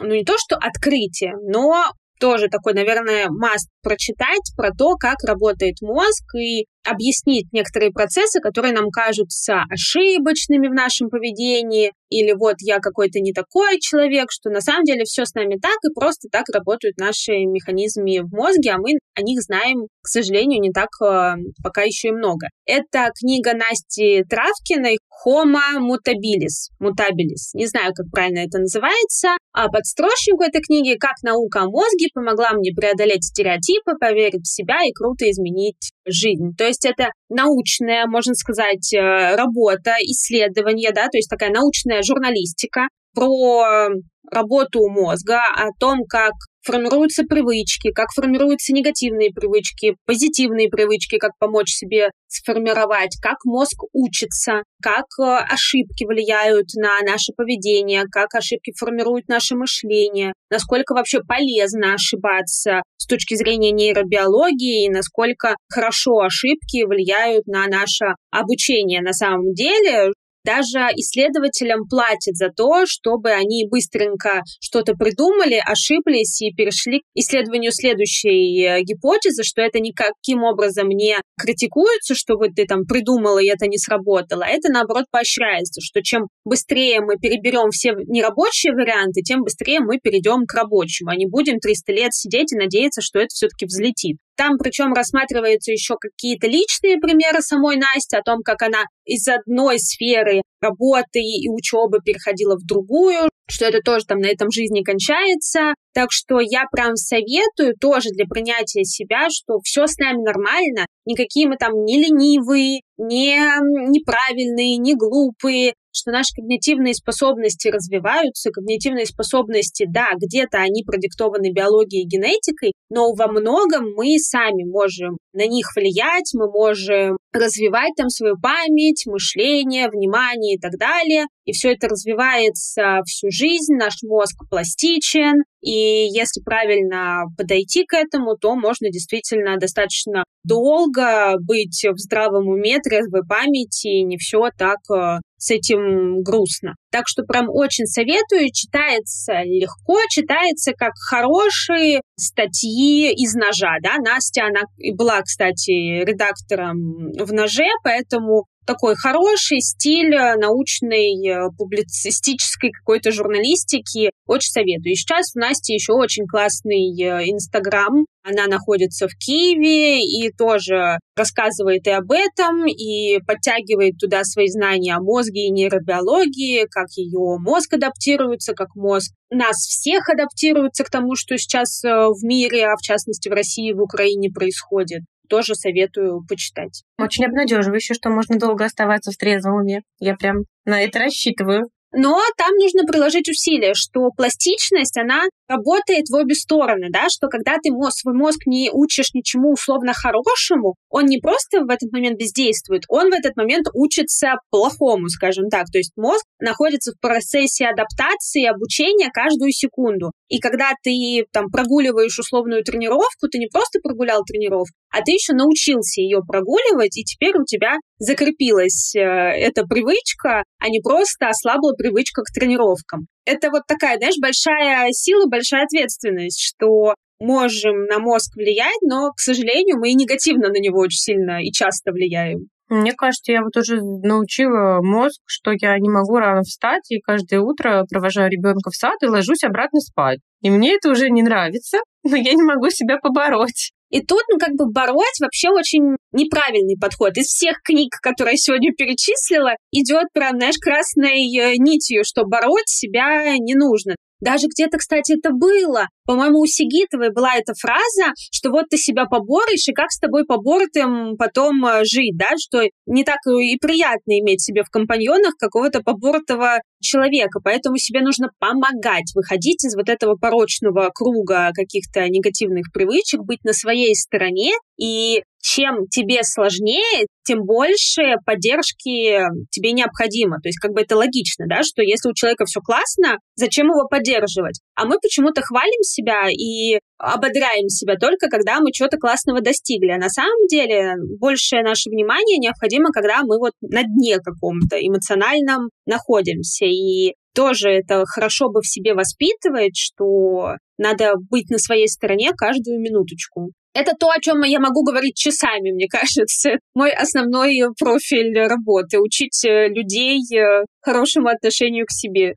ну не то что открытием, но тоже такой, наверное, must прочитать про то, как работает мозг и объяснить некоторые процессы, которые нам кажутся ошибочными в нашем поведении, или вот я какой-то не такой человек, что на самом деле все с нами так, и просто так работают наши механизмы в мозге, а мы о них знаем, к сожалению, не так пока еще и много. Это книга Насти Травкиной «Homo mutabilis», mutabilis, не знаю, как правильно это называется, а подстрочнику этой книги «Как наука о мозге помогла мне преодолеть стереотипы, поверить в себя и круто изменить жизнь». То есть это научная, можно сказать, работа, исследование, да, то есть такая научная журналистика про работу мозга, о том, как формируются привычки, как формируются негативные привычки, позитивные привычки, как помочь себе сформировать, как мозг учится, как ошибки влияют на наше поведение, как ошибки формируют наше мышление, насколько вообще полезно ошибаться с точки зрения нейробиологии и насколько хорошо ошибки влияют на наше обучение на самом деле. Даже исследователям платят за то, чтобы они быстренько что-то придумали, ошиблись и перешли к исследованию следующей гипотезы, что это никаким образом не критикуется, что вот ты там придумала и это не сработало, а это наоборот поощряется, что чем быстрее мы переберем все нерабочие варианты, тем быстрее мы перейдем к рабочему, а не будем триста лет сидеть и надеяться, что это все-таки взлетит. Там причем рассматриваются еще какие-то личные примеры самой Насти, о том, как она из одной сферы работы и учебы переходила в другую, что это тоже там на этом жизни кончается. Так что я прям советую тоже для принятия себя, что все с нами нормально, никакие мы там не ленивые, не неправильные, не глупые, что наши когнитивные способности развиваются, когнитивные способности, да, где-то они продиктованы биологией и генетикой, но во многом мы сами можем на них влиять, мы можем развивать там свою память, мышление, внимание и так далее. И все это развивается всю жизнь, наш мозг пластичен, и если правильно подойти к этому, то можно действительно достаточно долго быть в здравом уме, трезвой памяти, и не все так с этим грустно. Так что прям очень советую, читается легко, читается как хорошие статьи из «Ножа». Да? Настя, она и была, кстати, редактором в «Ноже», поэтому такой хороший стиль научной публицистической какой-то журналистики. Очень советую. И сейчас у Насти еще очень классный Инстаграм. Она находится в Киеве и тоже рассказывает и об этом, и подтягивает туда свои знания о мозге и нейробиологии, как ее мозг адаптируется, как мозг нас всех адаптируется к тому, что сейчас в мире, а в частности в России и в Украине происходит. Тоже советую почитать. Очень обнадеживающе, что можно долго оставаться в трезвом уме. Я прям на это рассчитываю. Но там нужно приложить усилия, что пластичность, она работает в обе стороны, да, что когда ты свой мозг не учишь ничему условно хорошему, он не просто в этот момент бездействует, он в этот момент учится плохому, скажем так. То есть мозг находится в процессе адаптации и обучения каждую секунду. И когда ты там прогуливаешь условную тренировку, ты не просто прогулял тренировку, а ты еще научился ее прогуливать, и теперь у тебя закрепилась эта привычка, а не просто ослабла привычка к тренировкам. Это вот такая, знаешь, большая сила, большая ответственность, что можем на мозг влиять, но, к сожалению, мы и негативно на него очень сильно и часто влияем. Мне кажется, я вот уже научила мозг, что я не могу рано встать, и каждое утро провожаю ребенка в сад и ложусь обратно спать. И мне это уже не нравится, но я не могу себя побороть. И тут, ну, как бы бороть вообще очень неправильный подход. Из всех книг, которые я сегодня перечислила, идет прям, знаешь, красной нитью, что бороть себя не нужно. Даже где-то, кстати, это было. По-моему, у Сигитовой была эта фраза, что вот ты себя поборешь, и как с тобой поборотым потом жить, да, что не так и приятно иметь себе в компаньонах какого-то поборотого человека, поэтому себе нужно помогать выходить из вот этого порочного круга каких-то негативных привычек, быть на своей стороне, и чем тебе сложнее, тем больше поддержки тебе необходимо. То есть как бы это логично, да, что если у человека все классно, зачем его поддерживать? А мы почему-то хвалим себя и ободряем себя только, когда мы чего-то классного достигли. А на самом деле большее наше внимание необходимо, когда мы вот на дне каком-то эмоциональном находимся. И тоже это хорошо бы в себе воспитывать, что надо быть на своей стороне каждую минуточку. Это то, о чем я могу говорить часами, мне кажется. Мой основной профиль работы — учить людей хорошему отношению к себе.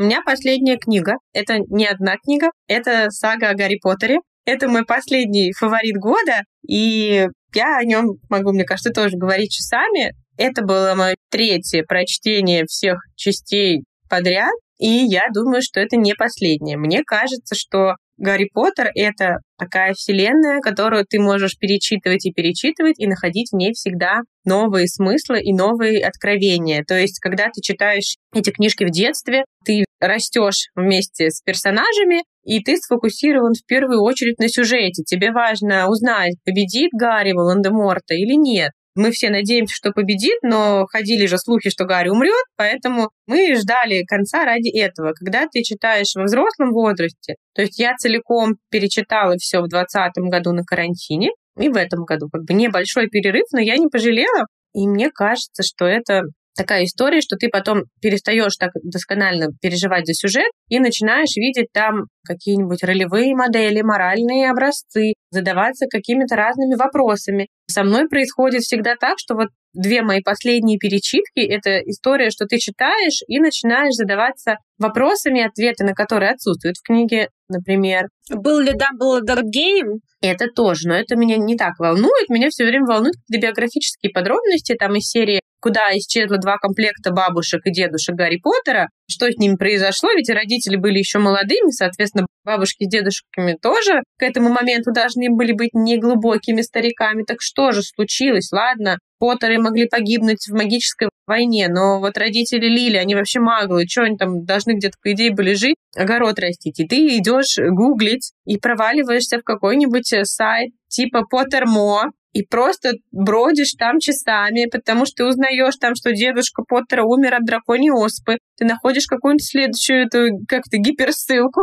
У меня последняя книга. Это не одна книга. Это сага о Гарри Поттере. Это мой последний фаворит года. И я о нем могу, мне кажется, тоже говорить часами. Это было мое третье прочтение всех частей подряд. И я думаю, что это не последнее. Мне кажется, что Гарри Поттер — это такая вселенная, которую ты можешь перечитывать и перечитывать, и находить в ней всегда новые смыслы и новые откровения. То есть, когда ты читаешь эти книжки в детстве, ты растешь вместе с персонажами, и ты сфокусирован в первую очередь на сюжете. Тебе важно узнать, победит Гарри Волан-де-Морта или нет. Мы все надеемся, что победит, но ходили же слухи, что Гарри умрет, поэтому мы ждали конца ради этого. Когда ты читаешь во взрослом возрасте, то есть я целиком перечитала все в двадцатом году на карантине, и в этом году как бы небольшой перерыв, но я не пожалела, и мне кажется, что это такая история, что ты потом перестаешь так досконально переживать за сюжет и начинаешь видеть там какие-нибудь ролевые модели, моральные образцы, задаваться какими-то разными вопросами. Со мной происходит всегда так, что вот две мои последние перечитки — это история, что ты читаешь и начинаешь задаваться вопросами, ответы на которые отсутствуют в книге, например. Был ли Дамблдор геем? Это тоже, но это меня не так волнует. Меня все время волнуют биографические подробности там из серии «Куда исчезло два комплекта бабушек и дедушек Гарри Поттера», что с ними произошло, ведь родители были еще молодыми, соответственно, бабушки с дедушками тоже к этому моменту должны были быть неглубокими стариками. Так что же случилось? Ладно, Поттеры могли погибнуть в магической войне, но вот родители Лили, они вообще маглы, что они там должны где-то, по идее, были жить, огород растить. И ты идешь гуглить и проваливаешься в какой-нибудь сайт типа Поттермо, и просто бродишь там часами, потому что ты узнаешь там, что дедушка Поттера умер от драконьей оспы. Ты находишь какую-нибудь следующую эту как-то гиперссылку,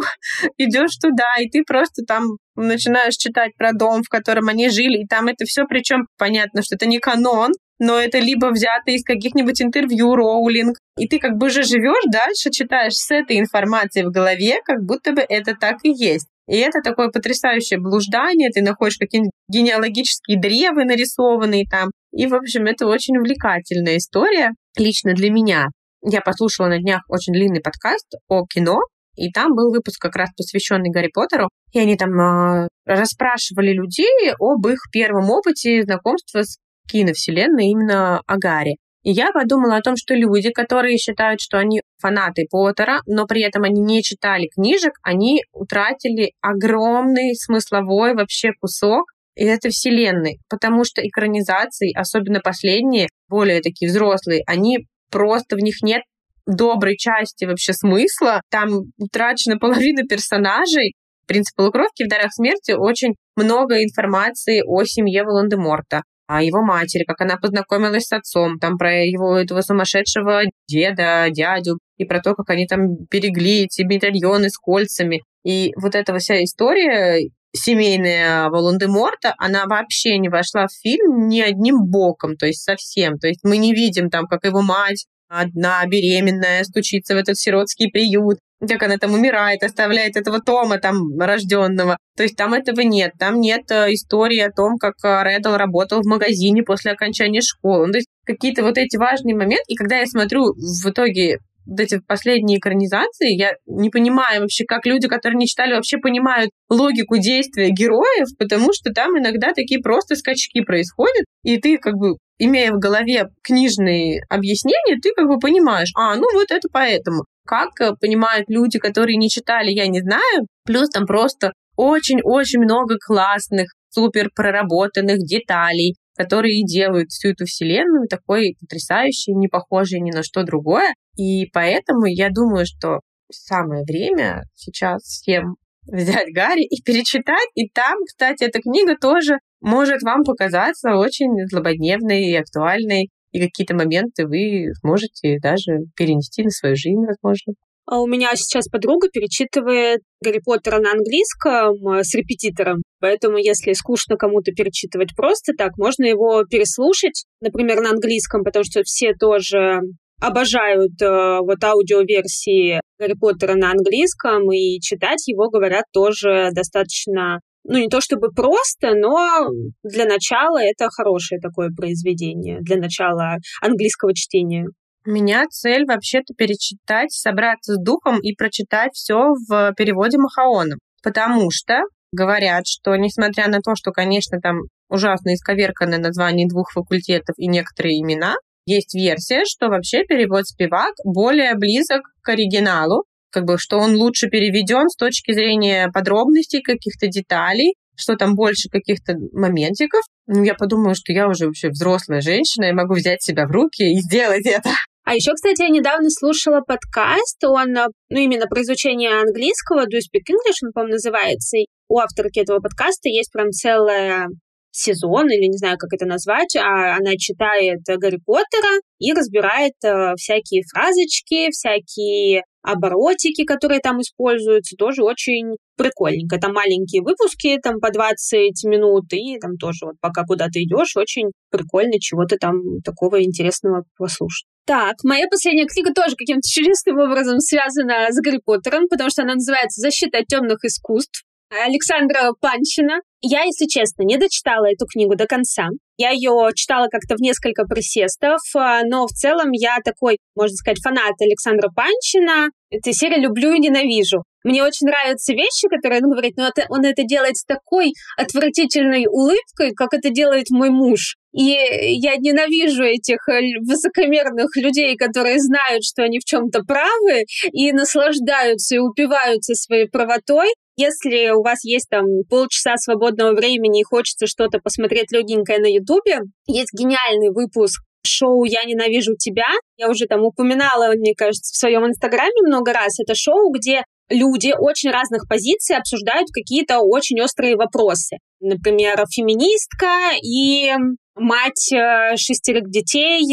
идешь туда, и ты просто там начинаешь читать про дом, в котором они жили, и там это все, причем понятно, что это не канон, но это либо взято из каких-нибудь интервью Роулинг. И ты как бы же живешь дальше, читаешь с этой информацией в голове, как будто бы это так и есть. И это такое потрясающее блуждание, ты находишь какие-нибудь генеалогические древы нарисованные там. И, в общем, это очень увлекательная история лично для меня. Я послушала на днях очень длинный подкаст о кино, и там был выпуск как раз посвященный Гарри Поттеру, и они там э, расспрашивали людей об их первом опыте знакомства с киновселенной, именно о Гарри. И я подумала о том, что люди, которые считают, что они фанаты Поттера, но при этом они не читали книжек, они утратили огромный смысловой вообще кусок этой вселенной, потому что экранизации, особенно последние, более такие взрослые, они просто в них нет доброй части вообще смысла. Там утрачена половина персонажей. «Принц полукровки» в «Дарах смерти» очень много информации о семье Волан-де-Морта, о его матери, как она познакомилась с отцом, там про его этого сумасшедшего деда, дядю, и про то, как они там берегли эти медальоны с кольцами. И вот эта вся история семейная Волан-де-Морта, она вообще не вошла в фильм ни одним боком, то есть совсем. То есть мы не видим там, как его мать одна беременная стучится в этот сиротский приют, как она там умирает, оставляет этого Тома там рожденного. То есть там этого нет. Там нет истории о том, как Реддл работал в магазине после окончания школы. Ну, то есть какие-то вот эти важные моменты. И когда я смотрю в итоге вот эти последние экранизации, я не понимаю вообще, как люди, которые не читали, вообще понимают логику действия героев, потому что там иногда такие просто скачки происходят, и ты как бы, имея в голове книжные объяснения, ты как бы понимаешь, а, ну вот это поэтому. Как понимают люди, которые не читали, я не знаю. Плюс там просто очень-очень много классных, супер проработанных деталей, которые делают всю эту вселенную такой потрясающей, не похожей ни на что другое. И поэтому я думаю, что самое время сейчас всем взять Гарри и перечитать. И там, кстати, эта книга тоже может вам показаться очень злободневной и актуальной. И какие-то моменты вы сможете даже перенести на свою жизнь, возможно. А у меня сейчас подруга перечитывает Гарри Поттера на английском с репетитором. Поэтому, если скучно кому-то перечитывать просто так, можно его переслушать, например, на английском, потому что все тоже обожают вот аудиоверсии Гарри Поттера на английском, и читать его, говорят, тоже достаточно, ну, не то чтобы просто, но для начала это хорошее такое произведение, для начала английского чтения. У меня цель вообще-то перечитать, собраться с духом и прочитать все в переводе Махаона, потому что говорят, что несмотря на то, что, конечно, там ужасно исковерканы названия двух факультетов и некоторые имена, есть версия, что вообще перевод Спивак более близок к оригиналу, как бы, что он лучше переведен с точки зрения подробностей, каких-то деталей, что там больше каких-то моментиков. Ну, я подумаю, что я уже вообще взрослая женщина, я могу взять себя в руки и сделать это. А еще, кстати, я недавно слушала подкаст, он, ну, именно про изучение английского, Do You Speak English, он, по-моему, называется. И у авторки этого подкаста есть прям целая сезон, или не знаю, как это назвать, а она читает Гарри Поттера и разбирает э, всякие фразочки, всякие оборотики, которые там используются, тоже очень прикольненько. Там маленькие выпуски, там по двадцать минут, и там тоже вот пока куда-то идешь, очень прикольно чего-то там такого интересного послушать. Так, моя последняя книга тоже каким-то чудесным образом связана с Гарри Поттером, потому что она называется «Защита от тёмных искусств». Александра Панчина. Я, если честно, не дочитала эту книгу до конца. Я ее читала как-то в несколько присестов, но в целом я такой, можно сказать, фанат Александра Панчина. Эту серию люблю и ненавижу. Мне очень нравятся вещи, которые он говорит, но это, он это делает с такой отвратительной улыбкой, как это делает мой муж. И я ненавижу этих высокомерных людей, которые знают, что они в чем-то правы, и наслаждаются и упиваются своей правотой. Если у вас есть там полчаса свободного времени и хочется что-то посмотреть легенькое на Ютубе, есть гениальный выпуск шоу «Я ненавижу тебя». Я уже там упоминала, мне кажется, в своем инстаграме много раз. Это шоу, где люди очень разных позиций обсуждают какие-то очень острые вопросы. Например, феминистка и мать шестерых детей,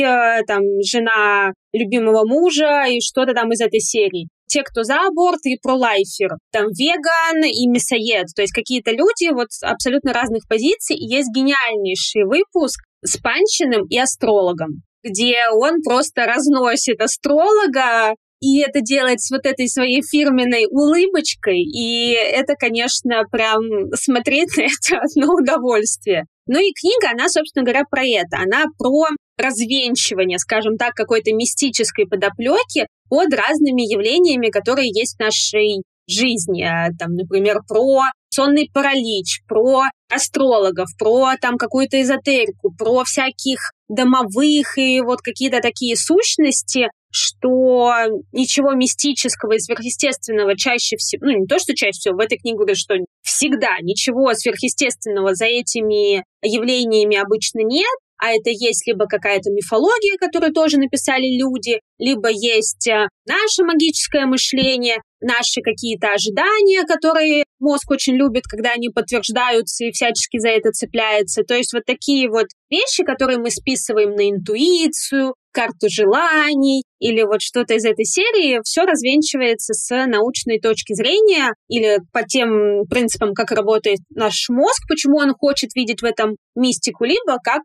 там, жена любимого мужа и что-то там из этой серии. Те, кто за аборт, и пролайфер, там веган и мясоед. То есть какие-то люди вот абсолютно разных позиций. И есть гениальнейший выпуск с Панчиным и астрологом, где он просто разносит астролога, и это делает с вот этой своей фирменной улыбочкой, и это, конечно, прям смотреть на это одно удовольствие. Ну и книга, она, собственно говоря, про это. Она про развенчивание, скажем так, какой-то мистической подоплеки под разными явлениями, которые есть в нашей жизни. Там, например, про сонный паралич, про астрологов, про там какую-то эзотерику, про всяких домовых и вот какие-то такие сущности, что ничего мистического и сверхъестественного чаще всего, ну не то, что чаще всего, в этой книге говорят, что всегда ничего сверхъестественного за этими явлениями обычно нет, а это есть либо какая-то мифология, которую тоже написали люди, либо есть наше магическое мышление, наши какие-то ожидания, которые мозг очень любит, когда они подтверждаются и всячески за это цепляется. То есть вот такие вот вещи, которые мы списываем на интуицию, карту желаний или вот что-то из этой серии, все развенчивается с научной точки зрения или по тем принципам, как работает наш мозг, почему он хочет видеть в этом мистику, либо как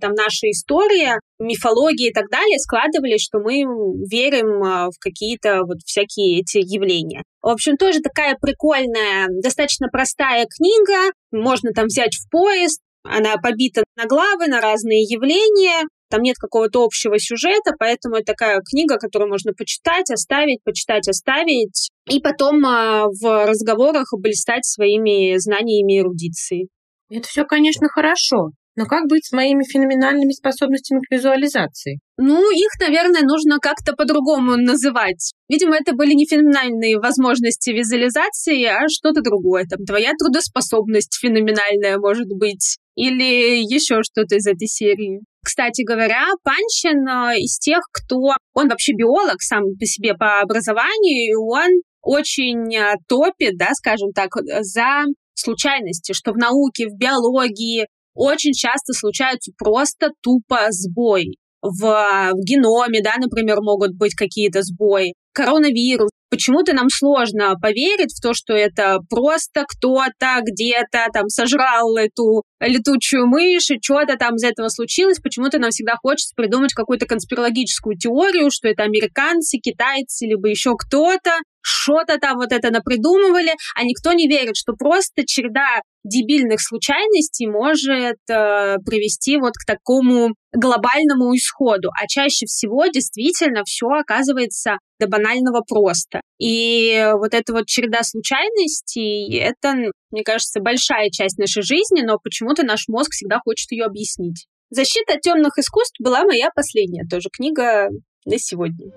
там наша история, мифология и так далее складывались, что мы верим в какие-то вот всякие эти явления. В общем, тоже такая прикольная, достаточно простая книга, можно там взять в поезд, она побита на главы, на разные явления, там нет какого-то общего сюжета, поэтому это такая книга, которую можно почитать, оставить, почитать, оставить, и потом в разговорах блистать своими знаниями и эрудицией. Это все, конечно, хорошо. Но как быть с моими феноменальными способностями к визуализации? Ну, их, наверное, нужно как-то по-другому называть. Видимо, это были не феноменальные возможности визуализации, а что-то другое. Там твоя трудоспособность феноменальная, может быть, или еще что-то из этой серии. Кстати говоря, Панчин из тех, кто... Он вообще биолог сам по себе по образованию, и он очень топит, да, скажем так, за случайности, что в науке, в биологии очень часто случаются просто тупо сбои. В, в геноме, да, например, могут быть какие-то сбои. Коронавирус. Почему-то нам сложно поверить в то, что это просто кто-то где-то там сожрал эту летучую мышь, и что-то там из этого случилось. Почему-то нам всегда хочется придумать какую-то конспирологическую теорию, что это американцы, китайцы, либо еще кто-то. Что-то там вот это напридумывали, а никто не верит, что просто череда дебильных случайностей может э, привести вот к такому глобальному исходу. А чаще всего действительно все оказывается до банального просто. И вот эта вот череда случайностей, это, мне кажется, большая часть нашей жизни, но почему-то наш мозг всегда хочет ее объяснить. «Защита от тёмных искусств» была моя последняя тоже книга на сегодня.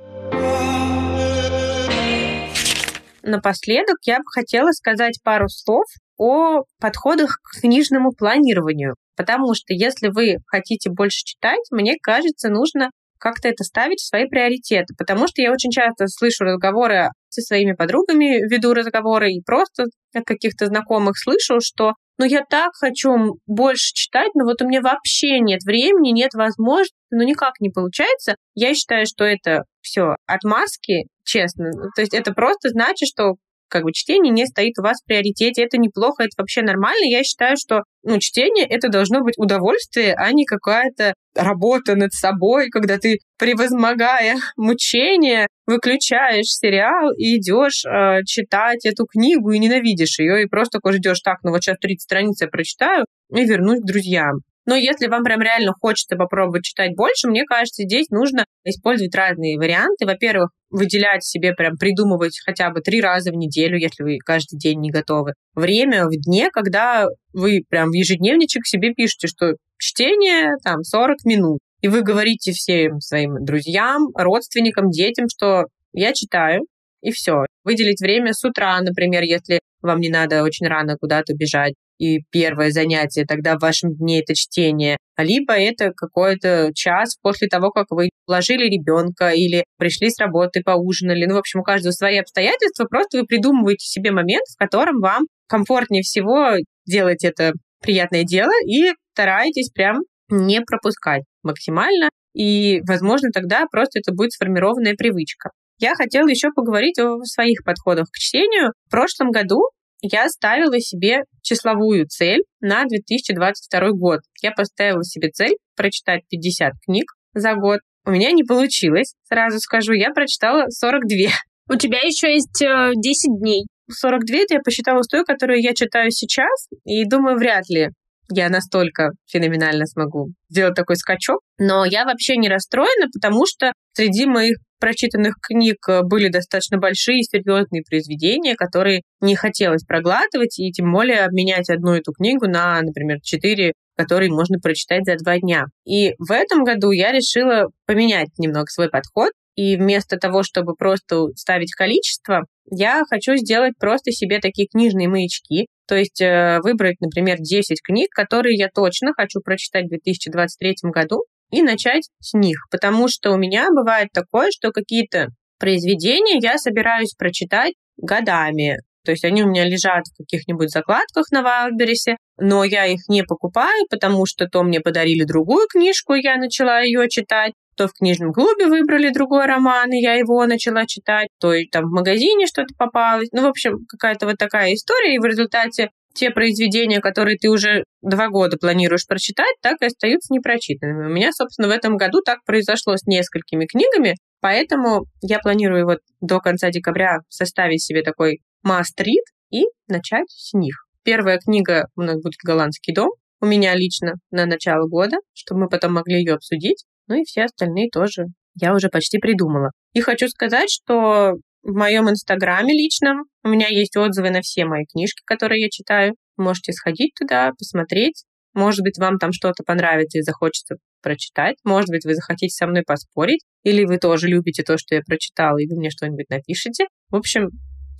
Напоследок я бы хотела сказать пару слов о подходах к книжному планированию, потому что если вы хотите больше читать, мне кажется, нужно как-то это ставить в свои приоритеты, потому что я очень часто слышу разговоры со своими подругами, веду разговоры и просто от каких-то знакомых слышу, что «ну я так хочу больше читать, но вот у меня вообще нет времени, нет возможности, ну никак не получается». Я считаю, что это все отмазки, честно. То есть это просто значит, что как бы чтение не стоит у вас в приоритете. Это неплохо, это вообще нормально. Я считаю, что ну, чтение — это должно быть удовольствие, а не какая-то работа над собой, когда ты, превозмогая мучения, выключаешь сериал и идешь э, читать эту книгу и ненавидишь ее, и просто такой ждёшь, так, ну вот сейчас тридцать страниц я прочитаю и вернусь к друзьям. Но если вам прям реально хочется попробовать читать больше, мне кажется, здесь нужно использовать разные варианты. Во-первых, выделять себе, прям придумывать хотя бы три раза в неделю, если вы каждый день не готовы. Время в дне, когда вы прям в ежедневничек себе пишете, что чтение там сорок минут. И вы говорите всем своим друзьям, родственникам, детям, что я читаю, и все. Выделить время с утра, например, если вам не надо очень рано куда-то бежать. И первое занятие тогда в вашем дне это чтение, либо это какой-то час после того, как вы уложили ребенка или пришли с работы, поужинали. Ну, в общем, у каждого свои обстоятельства, просто вы придумываете себе момент, в котором вам комфортнее всего делать это приятное дело и стараетесь прям не пропускать максимально. И, возможно, тогда просто это будет сформированная привычка. Я хотела еще поговорить о своих подходах к чтению. В прошлом году я ставила себе числовую цель на две тысячи двадцать второй год. Я поставила себе цель прочитать пятьдесят книг за год. У меня не получилось, сразу скажу, я прочитала сорок две. У тебя еще есть э, десять дней. сорок две это я посчитала с той, которую я читаю сейчас, и думаю, вряд ли я настолько феноменально смогу сделать такой скачок. Но я вообще не расстроена, потому что среди моих прочитанных книг были достаточно большие и серьезные произведения, которые не хотелось проглатывать, и тем более обменять одну эту книгу на, например, четыре, которые можно прочитать за два дня. И в этом году я решила поменять немного свой подход, и вместо того, чтобы просто ставить количество, я хочу сделать просто себе такие книжные маячки, то есть выбрать, например, десять книг, которые я точно хочу прочитать в две тысячи двадцать третьем году, и начать с них, потому что у меня бывает такое, что какие-то произведения я собираюсь прочитать годами, то есть они у меня лежат в каких-нибудь закладках на Вайлдберрисе, но я их не покупаю, потому что то мне подарили другую книжку, я начала ее читать, то в книжном клубе выбрали другой роман, и я его начала читать, то и там в магазине что-то попалось, ну, в общем, какая-то вот такая история, и в результате те произведения, которые ты уже два года планируешь прочитать, так и остаются непрочитанными. У меня, собственно, в этом году так произошло с несколькими книгами, поэтому я планирую вот до конца декабря составить себе такой must-read и начать с них. Первая книга у нас будет «Голландский дом», у меня лично на начало года, чтобы мы потом могли ее обсудить, ну и все остальные тоже я уже почти придумала. И хочу сказать, что в моем инстаграме личном у меня есть отзывы на все мои книжки, которые я читаю. Можете сходить туда, посмотреть. Может быть, вам там что-то понравится и захочется прочитать. Может быть, вы захотите со мной поспорить. Или вы тоже любите то, что я прочитала, и вы мне что-нибудь напишите. В общем,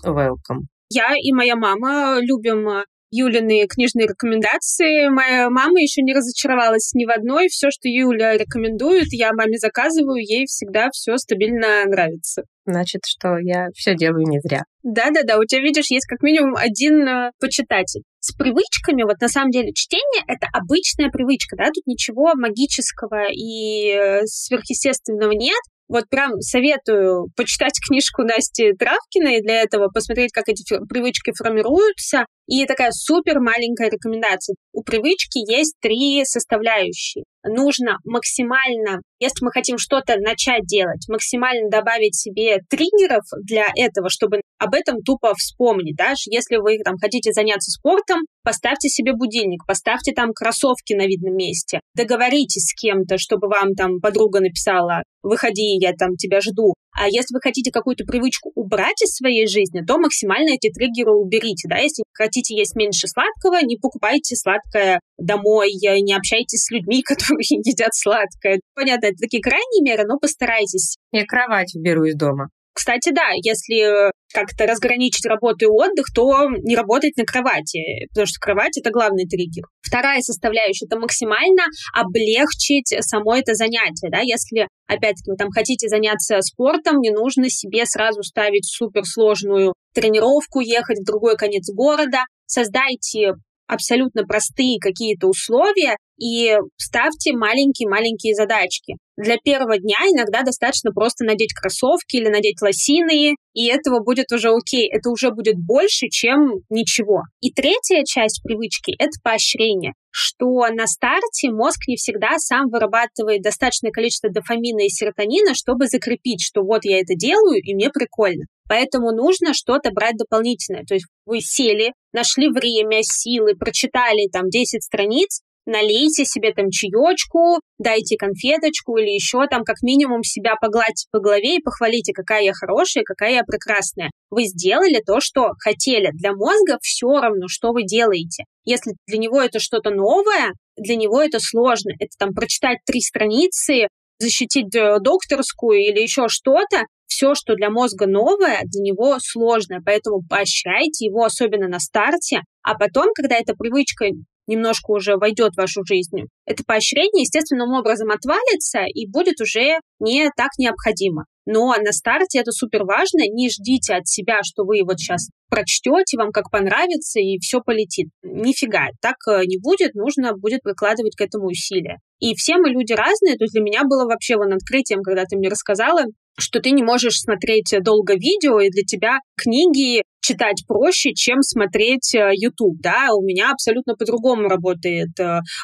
welcome. Я и моя мама любим Юлины книжные рекомендации. Моя мама еще не разочаровалась ни в одной. Все, что Юля рекомендует, я маме заказываю, ей всегда все стабильно нравится. Значит, что я все делаю не зря. Да-да-да, у тебя, видишь, есть как минимум один э, почитатель. С привычками, вот на самом деле, чтение — это обычная привычка, да, тут ничего магического и э, сверхъестественного нет. Вот прям советую почитать книжку Насти Травкиной для этого, посмотреть, как эти фер- привычки формируются. И такая супер маленькая рекомендация. У привычки есть три составляющие. Нужно максимально, если мы хотим что-то начать делать, максимально добавить себе триггеров для этого, чтобы об этом тупо вспомнить. Даже если вы там хотите заняться спортом, поставьте себе будильник, поставьте там кроссовки на видном месте, договоритесь с кем-то, чтобы вам там подруга написала «выходи, я там тебя жду». А если вы хотите какую-то привычку убрать из своей жизни, то максимально эти триггеры уберите. Да? Если хотите есть меньше сладкого, не покупайте сладкое домой, не общайтесь с людьми, которые едят сладкое. Понятно, это такие крайние меры, но постарайтесь. Я кровать уберу из дома. Кстати, да, если как-то разграничить работу и отдых, то не работать на кровати, потому что кровать — это главный триггер. Вторая составляющая — это максимально облегчить само это занятие. Да? Если, опять-таки, вы там хотите заняться спортом, не нужно себе сразу ставить суперсложную тренировку, ехать в другой конец города. Создайте абсолютно простые какие-то условия и ставьте маленькие-маленькие задачки. Для первого дня иногда достаточно просто надеть кроссовки или надеть лосиные, и этого будет уже окей, это уже будет больше, чем ничего. И третья часть привычки — это поощрение, что на старте мозг не всегда сам вырабатывает достаточное количество дофамина и серотонина, чтобы закрепить, что вот я это делаю, и мне прикольно. Поэтому нужно что-то брать дополнительное. То есть вы сели, нашли время, силы, прочитали там десять страниц, налейте себе там чаечку, дайте конфеточку или еще там как минимум себя погладьте по голове и похвалите, какая я хорошая, какая я прекрасная. Вы сделали то, что хотели. Для мозга все равно, что вы делаете. Если для него это что-то новое, для него это сложно. Это там прочитать три страницы, защитить докторскую или еще что-то. Все, что для мозга новое, для него сложное, поэтому поощряйте его, особенно на старте, а потом, когда эта привычка немножко уже войдет в вашу жизнь, это поощрение естественным образом отвалится и будет уже не так необходимо. Но на старте это супер важно, не ждите от себя, что вы вот сейчас прочтете, вам как понравится и все полетит. Нифига, так не будет, нужно будет прикладывать к этому усилия. И все мы люди разные, то есть для меня было вообще вон открытием, когда ты мне рассказала, что ты не можешь смотреть долго видео, и для тебя книги читать проще, чем смотреть YouTube, да, у меня абсолютно по-другому работает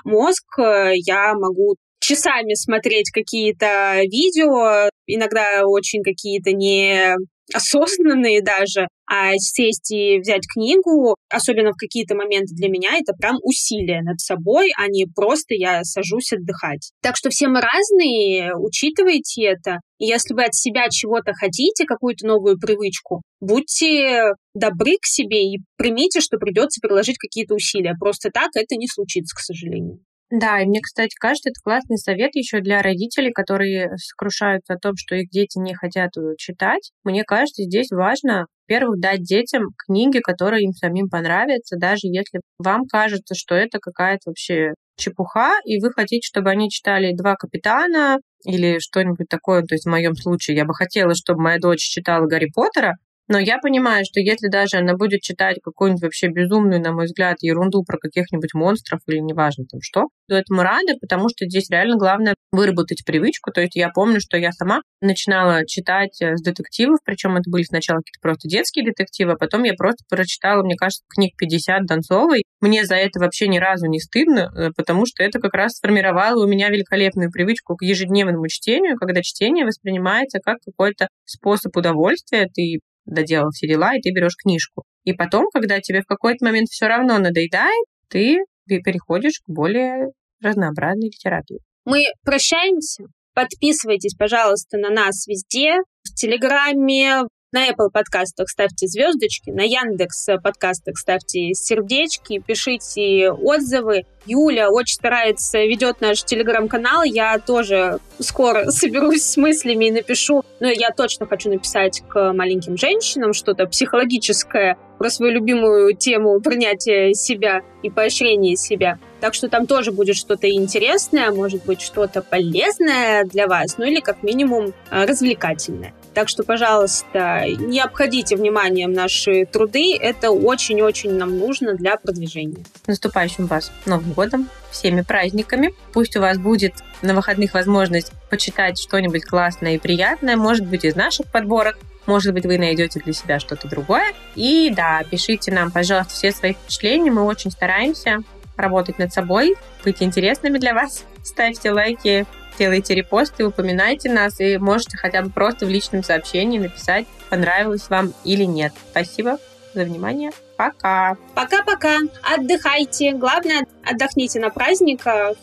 мозг, я могу часами смотреть какие-то видео, иногда очень какие-то неосознанные даже, а сесть и взять книгу, особенно в какие-то моменты для меня, это прям усилие над собой, а не просто я сажусь отдыхать. Так что все мы разные, учитывайте это. И если вы от себя чего-то хотите, какую-то новую привычку, будьте добры к себе и примите, что придется приложить какие-то усилия. Просто так это не случится, к сожалению. Да, и мне, кстати, кажется, это классный совет еще для родителей, которые сокрушаются о том, что их дети не хотят читать. Мне кажется, здесь важно, во-первых, дать детям книги, которые им самим понравятся, даже если вам кажется, что это какая-то вообще чепуха, и вы хотите, чтобы они читали «Два капитана» или что-нибудь такое. То есть в моем случае я бы хотела, чтобы моя дочь читала «Гарри Поттера», но я понимаю, что если даже она будет читать какую-нибудь вообще безумную, на мой взгляд, ерунду про каких-нибудь монстров или неважно там что, то этому рада, потому что здесь реально главное выработать привычку. То есть я помню, что я сама начинала читать с детективов, причем это были сначала какие-то просто детские детективы, а потом я просто прочитала, мне кажется, книг пятьдесят Донцовой. Мне за это вообще ни разу не стыдно, потому что это как раз сформировало у меня великолепную привычку к ежедневному чтению, когда чтение воспринимается как какой-то способ удовольствия, ты доделал все дела, и ты берешь книжку. И потом, когда тебе в какой-то момент все равно надоедает, ты переходишь к более разнообразной литературе. Мы прощаемся. Подписывайтесь, пожалуйста, на нас везде. В Телеграме, на Apple подкастах ставьте звездочки, на Яндекс подкастах ставьте сердечки, пишите отзывы. Юля очень старается, ведет наш Телеграм-канал. Я тоже скоро соберусь с мыслями и напишу. Но я точно хочу написать к маленьким женщинам что-то психологическое про свою любимую тему принятия себя и поощрения себя. Так что там тоже будет что-то интересное, может быть, что-то полезное для вас, ну или как минимум развлекательное. Так что, пожалуйста, не обходите вниманием наши труды. Это очень-очень нам нужно для продвижения. Наступающим вас Новым годом, всеми праздниками. Пусть у вас будет на выходных возможность почитать что-нибудь классное и приятное. Может быть, из наших подборок. Может быть, вы найдете для себя что-то другое. И да, пишите нам, пожалуйста, все свои впечатления. Мы очень стараемся работать над собой, быть интересными для вас. Ставьте лайки, делайте репосты, упоминайте нас и можете хотя бы просто в личном сообщении написать, понравилось вам или нет. Спасибо за внимание. Пока. Пока-пока. Отдыхайте. Главное, отдохните на праздниках.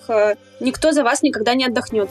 Никто за вас никогда не отдохнет.